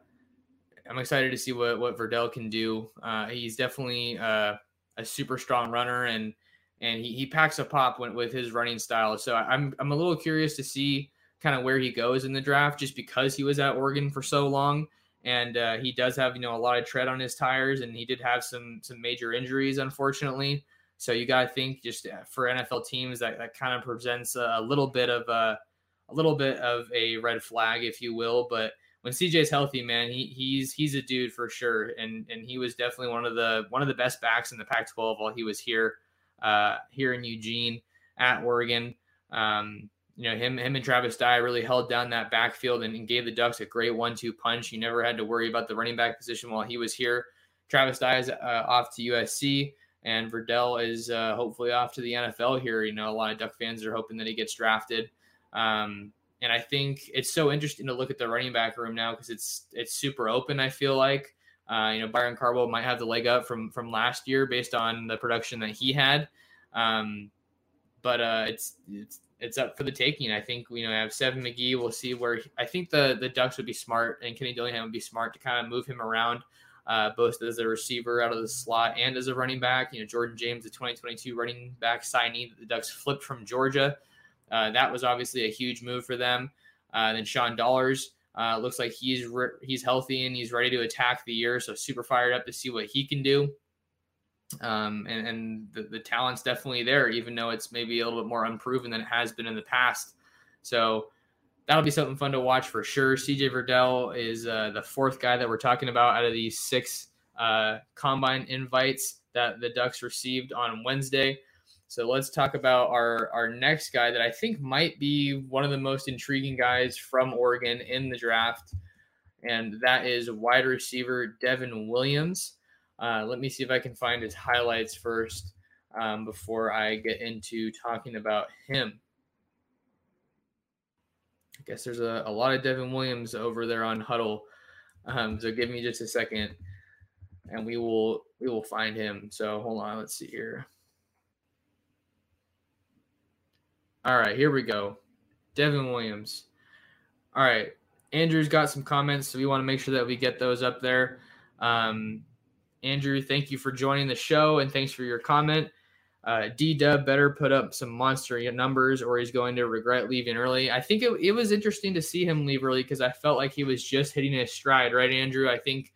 I'm excited to see what, what Verdell can do. Uh, he's definitely uh, a super strong runner, and, and he, he packs a pop when, with his running style. So I'm, I'm a little curious to see kind of where he goes in the draft, just because he was at Oregon for so long. And uh, he does have, you know, a lot of tread on his tires, and he did have some, some major injuries, unfortunately. So you got to think, just for N F L teams, that, that kind of presents a, a little bit of a, a little bit of a red flag, if you will. But when C J's healthy, man, he he's he's a dude for sure, and and he was definitely one of the one of the best backs in the Pac twelve while he was here, uh, here in Eugene at Oregon. Um, you know, him him and Travis Dye really held down that backfield and, and gave the Ducks a great one two punch. You never had to worry about the running back position while he was here. Travis Dye is uh, off to U S C. And Verdell is uh, hopefully off to the N F L here. You know, a lot of Duck fans are hoping that he gets drafted. Um, and I think it's so interesting to look at the running back room now, because it's it's super open, I feel like. Uh, you know, Byron Carwell might have the leg up from from last year based on the production that he had. Um, but uh, it's, it's it's up for the taking. I think, you know, I have Seven McGee. We'll see where – I think the, the Ducks would be smart, and Kenny Dillingham would be smart to kind of move him around, Uh, both as a receiver out of the slot and as a running back. You know, Jordan James, the twenty twenty-two running back signee that the Ducks flipped from Georgia. Uh, that was obviously a huge move for them. Uh, then Sean Dollars uh, looks like he's re- he's healthy and he's ready to attack the year. So super fired up to see what he can do. Um, and and the, the talent's definitely there, even though it's maybe a little bit more unproven than it has been in the past. So that'll be something fun to watch for sure. C J Verdell is uh, the fourth guy that we're talking about out of these six uh, combine invites that the Ducks received on Wednesday. So let's talk about our, our next guy that I think might be one of the most intriguing guys from Oregon in the draft, and that is wide receiver Devin Williams. Uh, let me see if I can find his highlights first um, before I get into talking about him. I guess there's a, a lot of Devin Williams over there on Huddle. Um, so give me just a second and we will, we will find him. So hold on. Let's see here. All right, here we go. Devin Williams. All right. Andrew's got some comments, so we want to make sure that we get those up there. Um, Andrew, thank you for joining the show, and thanks for your comment. Uh, D-Dub better put up some monster numbers or he's going to regret leaving early. I think it, it was interesting to see him leave early because I felt like he was just hitting his stride, right, Andrew? I think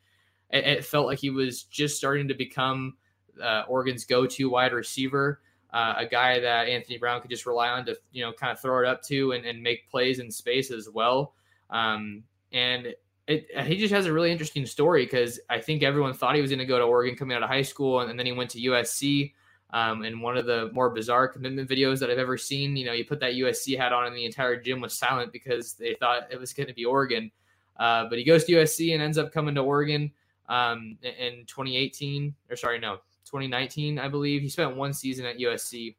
it, it felt like he was just starting to become uh, Oregon's go-to wide receiver, uh, a guy that Anthony Brown could just rely on to, you know, kind of throw it up to and, and make plays in space as well. Um, and it, he just has a really interesting story because I think everyone thought he was going to go to Oregon coming out of high school, and, and then he went to U S C. Um, and one of the more bizarre commitment videos that I've ever seen, you know, you put that U S C hat on and the entire gym was silent because they thought it was going to be Oregon. Uh, but he goes to U S C and ends up coming to Oregon um, in twenty eighteen or sorry, no, twenty nineteen, I believe. He spent one season at U S C.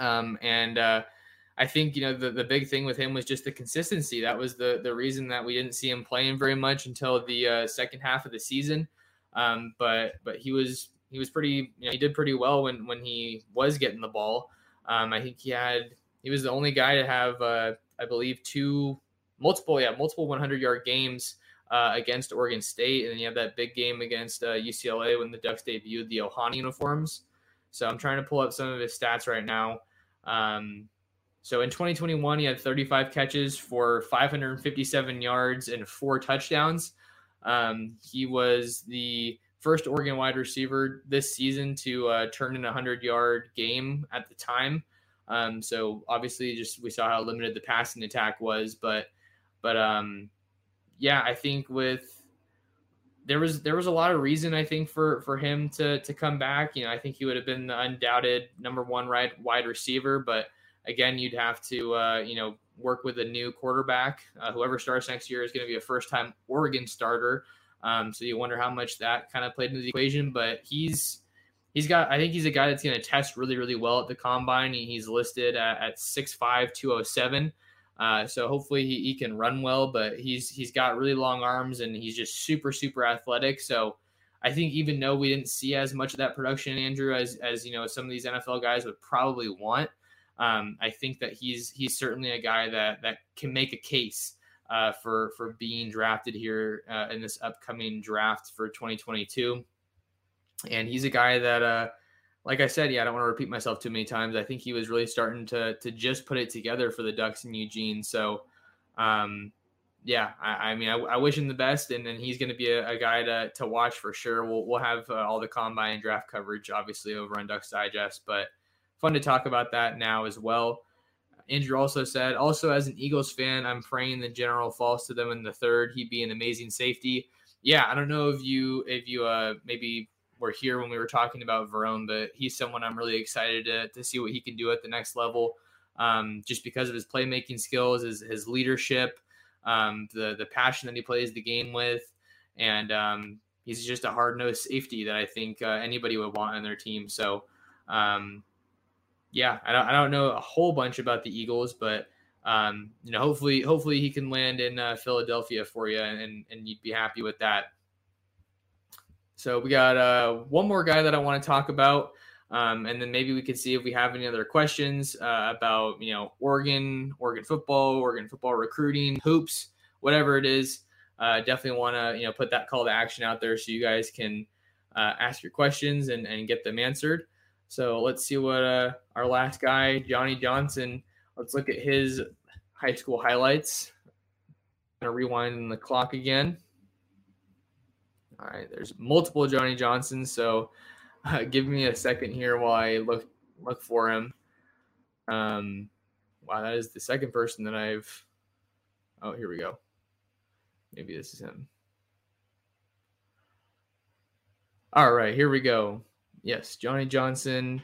Um, and uh, I think, you know, the, the big thing with him was just the consistency. That was the, the reason that we didn't see him playing very much until the uh, second half of the season. Um, but, but he was, He was pretty, you know, he did pretty well when, when he was getting the ball. Um, I think he had, he was the only guy to have, uh, I believe, two multiple, yeah, multiple hundred-yard games uh, against Oregon State. And then you have that big game against uh, U C L A when the Ducks debuted the Ohana uniforms. So I'm trying to pull up some of his stats right now. Um, so in twenty twenty-one, he had thirty-five catches for five hundred fifty-seven yards and four touchdowns. Um, he was the first Oregon wide receiver this season to uh, turn in a hundred-yard game at the time. Um, so obviously, just we saw how limited the passing attack was, but but um, yeah, I think with there was there was a lot of reason I think for for him to to come back. You know, I think he would have been the undoubted number one right wide receiver, but again, you'd have to uh, you know work with a new quarterback. Uh, whoever starts next year is going to be a first-time Oregon starter. Um, so you wonder how much that kind of played into the equation, but he's, he's got, I think he's a guy that's going to test really, really well at the combine. He, he's listed at, at six five, two oh seven. Uh, so hopefully he, he can run well, but he's, he's got really long arms and he's just super, super athletic. So I think even though we didn't see as much of that production, Andrew, as, as, you know, some of these N F L guys would probably want, um, I think that he's, he's certainly a guy that, that can make a case Uh, for for being drafted here uh, in this upcoming draft for twenty twenty-two. And he's a guy that, uh, like I said, yeah, I don't want to repeat myself too many times. I think he was really starting to to just put it together for the Ducks in Eugene. So, um, yeah, I, I mean, I, I wish him the best, and then he's going to be a, a guy to to watch for sure. We'll we'll have uh, all the combine and draft coverage, obviously, over on Ducks Digest, but fun to talk about that now as well. Andrew also said, also as an Eagles fan, I'm praying the general falls to them in the third. He'd be an amazing safety. Yeah, I don't know if you if you uh, maybe were here when we were talking about Verone, but he's someone I'm really excited to, to see what he can do at the next level um, just because of his playmaking skills, his, his leadership, um, the, the passion that he plays the game with. And um, he's just a hard-nosed safety that I think uh, anybody would want on their team. So, um Yeah, I don't, I don't know a whole bunch about the Eagles, but um, you know, hopefully, hopefully he can land in uh, Philadelphia for you, and and you'd be happy with that. So we got uh, one more guy that I want to talk about, um, and then maybe we could see if we have any other questions uh, about you know Oregon, Oregon football, Oregon football recruiting, hoops, whatever it is. Uh, definitely want to you know put that call to action out there so you guys can uh, ask your questions and and get them answered. So let's see what uh, our last guy, Johnny Johnson, let's look at his high school highlights. I'm going to rewind the clock again. All right, there's multiple Johnny Johnsons, so uh, give me a second here while I look look for him. Um, wow, that is the second person that I've – oh, here we go. Maybe this is him. All right, here we go. Yes, Johnny Johnson.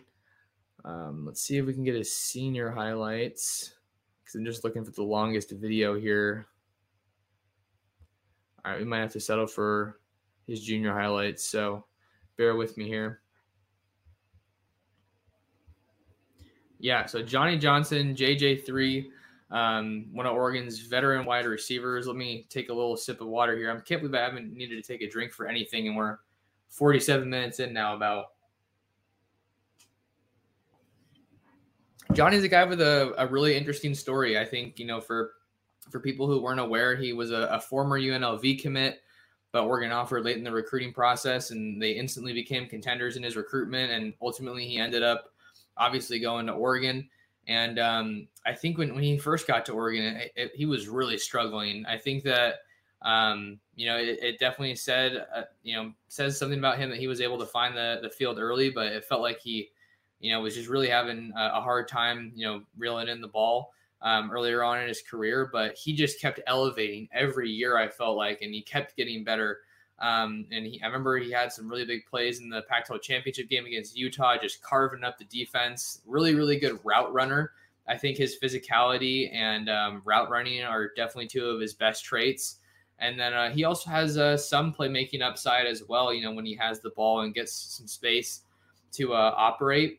Um, let's see if we can get his senior highlights because I'm just looking for the longest video here. All right, we might have to settle for his junior highlights, so bear with me here. Yeah, so Johnny Johnson, J J three, um, one of Oregon's veteran wide receivers. Let me take a little sip of water here. I can't believe I haven't needed to take a drink for anything, and we're forty-seven minutes in now about. Johnny's a guy with a, a really interesting story. I think, you know, for For people who weren't aware, he was a, a former U N L V commit, but Oregon offered late in the recruiting process, and they instantly became contenders in his recruitment. And ultimately, he ended up obviously going to Oregon. And um, I think when, when he first got to Oregon, it, it, he was really struggling. I think that, um, you know, it, it definitely said, uh, you know, says something about him that he was able to find the, the field early, but it felt like he, you know, was just really having a, a hard time, you know, reeling in the ball. Um, earlier on in his career, but he just kept elevating every year, I felt like, and he kept getting better. Um, and he, I remember he had some really big plays in the Pac twelve championship game against Utah, just carving up the defense. Really, really good route runner. I think his physicality and um, route running are definitely two of his best traits. And then uh, he also has uh, some playmaking upside as well, you know, when he has the ball and gets some space to uh, operate.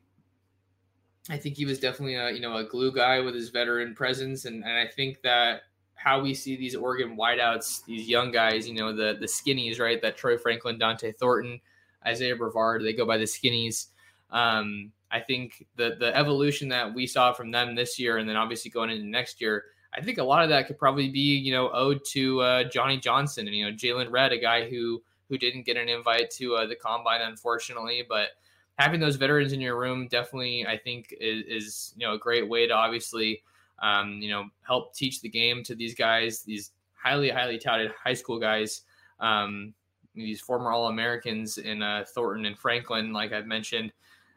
I think he was definitely a, you know, a glue guy with his veteran presence. And, and I think that how we see these Oregon wideouts, these young guys, you know, the, the skinnies, right? That Troy Franklin, Dante Thornton, Isaiah Brevard, they go by the skinnies. Um, I think the, the evolution that we saw from them this year, and then obviously going into next year, I think a lot of that could probably be, you know, owed to uh, Johnny Johnson and, you know, Jalen Redd, a guy who, who didn't get an invite to uh, the Combine, unfortunately, but having those veterans in your room definitely, I think, is, is you know, a great way to obviously, um, you know, help teach the game to these guys, these highly, highly touted high school guys, um, these former All-Americans in uh, Thornton and Franklin, like I've mentioned.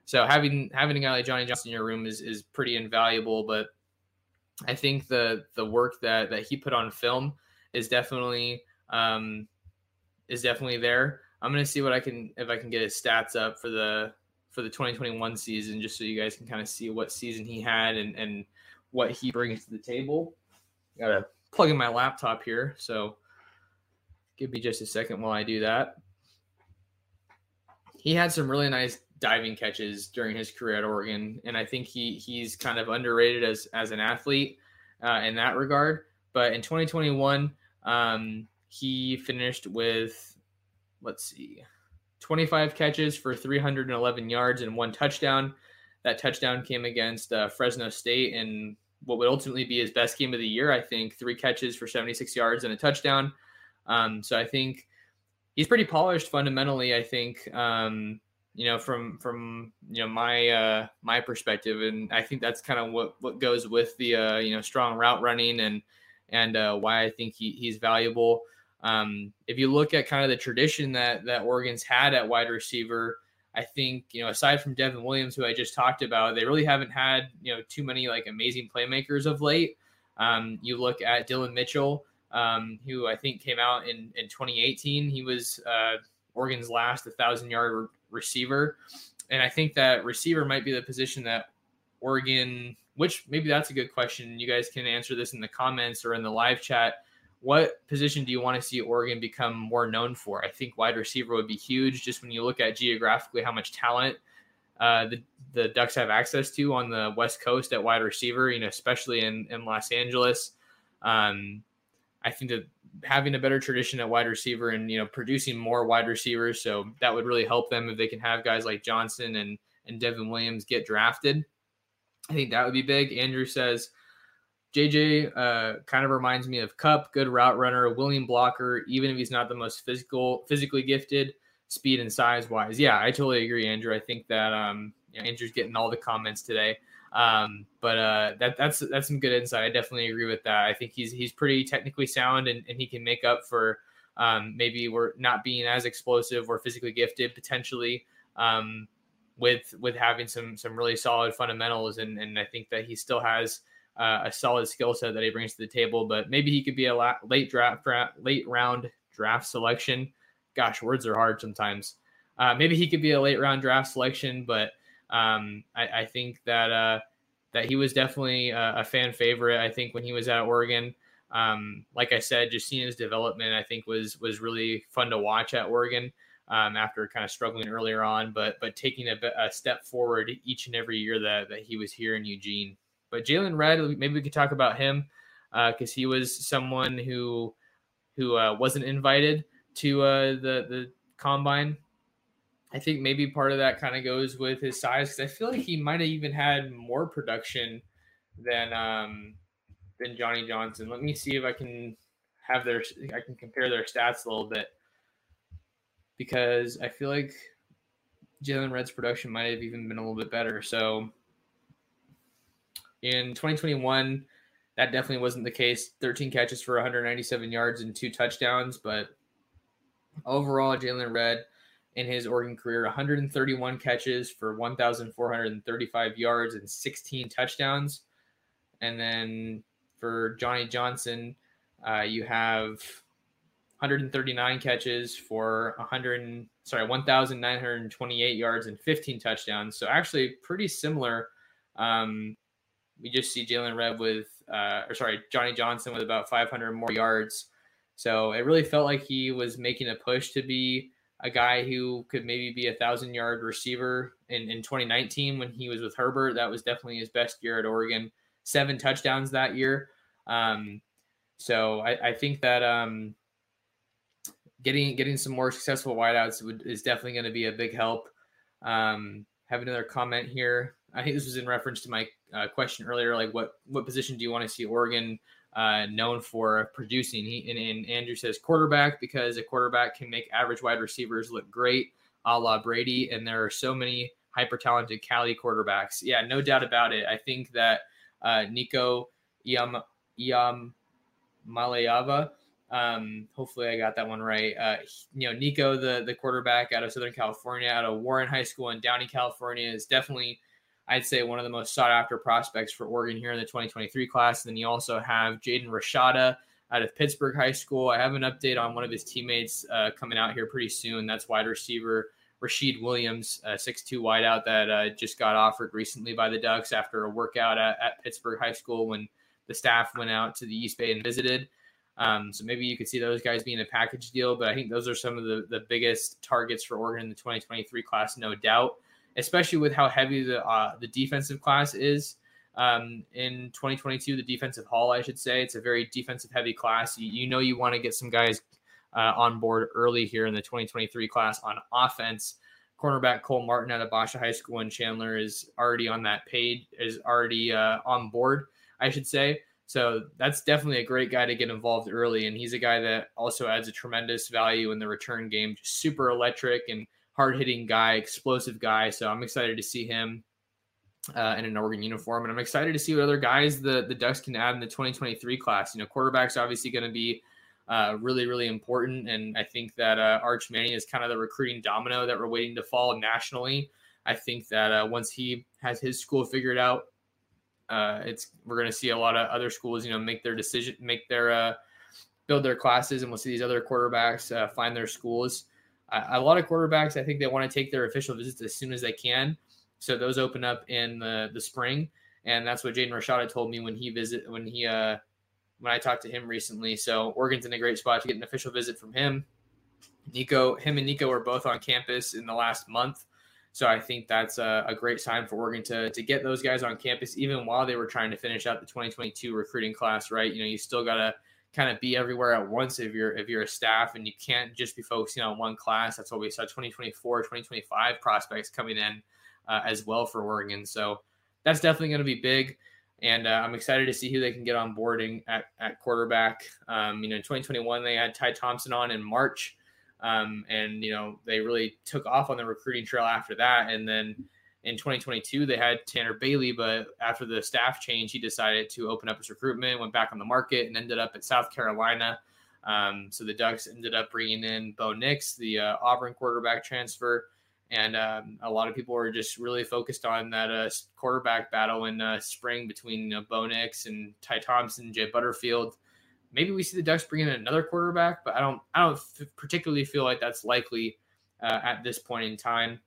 So having having a guy like Johnny Johnson in your room is is pretty invaluable. But I think the the work that that he put on film is definitely um, is definitely there. I'm gonna see what I can if I can get his stats up for the. for the twenty twenty-one season, just so you guys can kind of see what season he had and, and what he brings to the table. Got to plug in my laptop here, so give me just a second while I do that. He had some really nice diving catches during his career at Oregon, and I think he he's kind of underrated as, as an athlete uh, in that regard. But in twenty twenty-one, um, he finished with, let's see, twenty-five catches for three hundred eleven yards and one touchdown. That touchdown came against uh, Fresno State in what would ultimately be his best game of the year, I think. Three catches for seventy-six yards and a touchdown. Um, so I think he's pretty polished fundamentally, I think, um, you know, from from you know my uh, my perspective. And I think that's kind of what, what goes with the, uh, you know, strong route running and, and uh, why I think he, he's valuable. Um, if you look at kind of the tradition that, that Oregon's had at wide receiver, I think, you know, aside from Devin Williams, who I just talked about, they really haven't had, you know, too many like amazing playmakers of late. Um, you look at Dylan Mitchell, um, who I think came out in, in twenty eighteen. He was uh, Oregon's last one thousand yard re- receiver. And I think that receiver might be the position that Oregon, which maybe that's a good question. You guys can answer this in the comments or in the live chat. What position do you want to see Oregon become more known for? I think wide receiver would be huge, just when you look at geographically how much talent uh, the, the Ducks have access to on the West Coast at wide receiver, you know, especially in, in Los Angeles. Um, I think that having a better tradition at wide receiver and, you know, producing more wide receivers, so that would really help them if they can have guys like Johnson and, and Devin Williams get drafted. I think that would be big. Andrew says, J J uh, kind of reminds me of Cup, good route runner, willing blocker, even if he's not the most physical, physically gifted, speed and size-wise. Yeah, I totally agree, Andrew. I think that um, you know, Andrew's getting all the comments today. Um, but uh, that, that's that's some good insight. I definitely agree with that. I think he's he's pretty technically sound, and, and he can make up for um, maybe we're not being as explosive or physically gifted potentially um, with with having some some really solid fundamentals. And, and I think that he still has – Uh, a solid skill set that he brings to the table, but maybe he could be a la- late draft, draft, late round draft selection. Gosh, words are hard sometimes. Uh, maybe he could be a late round draft selection, but um, I, I think that uh, that he was definitely a, a fan favorite. I think when he was at Oregon, um, like I said, just seeing his development, I think was was really fun to watch at Oregon um, after kind of struggling earlier on, but but taking a, a step forward each and every year that that he was here in Eugene. But Jalen Redd, maybe we could talk about him because uh, he was someone who who uh, wasn't invited to uh, the, the Combine. I think maybe part of that kind of goes with his size, because I feel like he might have even had more production than um, than Johnny Johnson. Let me see if I can have their I can compare their stats a little bit, because I feel like Jalen Red's production might have even been a little bit better. So in twenty twenty-one, that definitely wasn't the case. thirteen catches for one hundred ninety-seven yards and two touchdowns, but overall, Jalen Redd in his Oregon career, one hundred thirty-one catches for one thousand four hundred thirty-five yards and sixteen touchdowns. And then for Johnny Johnson, uh, you have one hundred thirty-nine catches for one hundred, sorry, one thousand nine hundred twenty-eight yards and fifteen touchdowns. So actually pretty similar. Um, we just see Jalen Redd with, uh, or sorry, Johnny Johnson with about five hundred more yards. So it really felt like he was making a push to be a guy who could maybe be a thousand yard receiver in, in twenty nineteen when he was with Herbert. That was definitely his best year at Oregon, seven touchdowns that year. Um, so I, I think that um, getting getting some more successful wideouts would, is definitely going to be a big help. Um, have another comment here. I think this was in reference to my uh, question earlier, like what, what position do you want to see Oregon Uh, known for producing? He, and, and Andrew says quarterback, because a quarterback can make average wide receivers look great, a la Brady. And there are so many hyper-talented Cali quarterbacks. Yeah, no doubt about it. I think that uh, Nico Iam, Iam Maleava, um, hopefully I got that one right. Uh, you know, Nico, the, the quarterback out of Southern California, out of Warren High School in Downey, California, is definitely, I'd say, one of the most sought-after prospects for Oregon here in the twenty twenty-three class. And then you also have Jaden Rashada out of Pittsburgh High School. I have an update on one of his teammates uh, coming out here pretty soon. That's wide receiver Rashid Williams, a six two wideout that uh, just got offered recently by the Ducks after a workout at, at Pittsburgh High School when the staff went out to the East Bay and visited. Um, so maybe you could see those guys being a package deal, but I think those are some of the, the biggest targets for Oregon in the twenty twenty-three class, no doubt, especially with how heavy the uh, the defensive class is. Um, in twenty twenty-two, the defensive haul, I should say, it's a very defensive-heavy class. You, you know you want to get some guys uh, on board early here in the twenty twenty-three class on offense. Cornerback Cole Martin out of Basha High School in Chandler is already on that page, is already uh, on board, I should say. So that's definitely a great guy to get involved early, and he's a guy that also adds a tremendous value in the return game, just super electric and hard-hitting guy, explosive guy. So I'm excited to see him uh, in an Oregon uniform. And I'm excited to see what other guys the, the Ducks can add in the twenty twenty-three class. You know, quarterback's obviously going to be uh, really, really important. And I think that uh, Arch Manning is kind of the recruiting domino that we're waiting to fall nationally. I think that uh, once he has his school figured out, uh, it's we're going to see a lot of other schools, you know, make their decision, make their uh, build their classes. And we'll see these other quarterbacks uh, find their schools. A lot of quarterbacks, I think they want to take their official visits as soon as they can. So those open up in the, the spring. And that's what Jaden Rashada told me when he visit, when he, uh, when I talked to him recently. So Oregon's in a great spot to get an official visit from him. Nico, him and Nico were both on campus in the last month. So I think that's a, a great sign for Oregon to, to get those guys on campus, even while they were trying to finish out the twenty twenty-two recruiting class, right? You know, you still got to kind of be everywhere at once if you're if you're a staff, and you can't just be focusing on one class. That's why we saw twenty twenty-four, twenty twenty-five prospects coming in uh, as well for Oregon. So that's definitely going to be big, and uh, I'm excited to see who they can get on board in, at, at quarterback. Um, you know, in twenty twenty-one, they had Ty Thompson on in March, um, and, you know, they really took off on the recruiting trail after that. And then in twenty twenty-two, they had Tanner Bailey, but after the staff change, he decided to open up his recruitment, went back on the market, and ended up at South Carolina. Um, so the Ducks ended up bringing in Bo Nix, the uh, Auburn quarterback transfer, and um, a lot of people were just really focused on that uh, quarterback battle in uh, spring between uh, Bo Nix and Ty Thompson, Jay Butterfield. Maybe we see the Ducks bring in another quarterback, but I don't, I don't f- particularly feel like that's likely uh, at this point in time.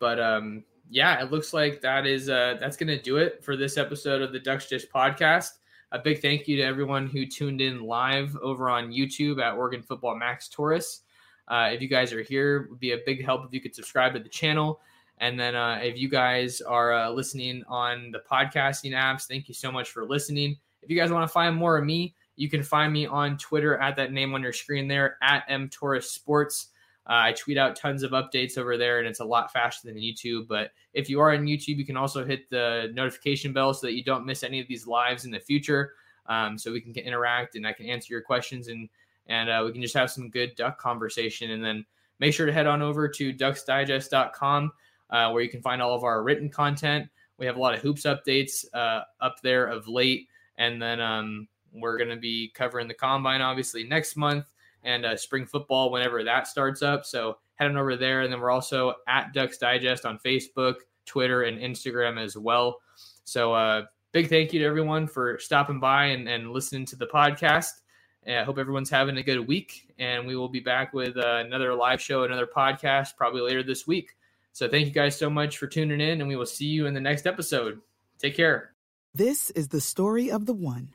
But, um, yeah, it looks like that is uh, that's going to do it for this episode of the Ducks Digest podcast. A big thank you to everyone who tuned in live over on YouTube at Oregon Football Max Taurus. Uh, if you guys are here, it would be a big help if you could subscribe to the channel. And then uh, if you guys are uh, listening on the podcasting apps, thank you so much for listening. If you guys want to find more of me, you can find me on Twitter at that name on your screen there, at M Taurus Sports. Uh, I tweet out tons of updates over there, and it's a lot faster than YouTube. But if you are on YouTube, you can also hit the notification bell so that you don't miss any of these lives in the future. Um, so we can interact, and I can answer your questions, and and uh, we can just have some good duck conversation. And then make sure to head on over to ducks digest dot com, uh, where you can find all of our written content. We have a lot of hoops updates uh, up there of late. And then um, we're going to be covering the Combine, obviously, next month, and uh, spring football whenever that starts up. So head on over there. And then we're also at Ducks Digest on Facebook, Twitter, and Instagram as well. So uh, big thank you to everyone for stopping by and, and listening to the podcast. And I hope everyone's having a good week. And we will be back with uh, another live show, another podcast probably later this week. So thank you guys so much for tuning in, and we will see you in the next episode. Take care. This is the story of the one.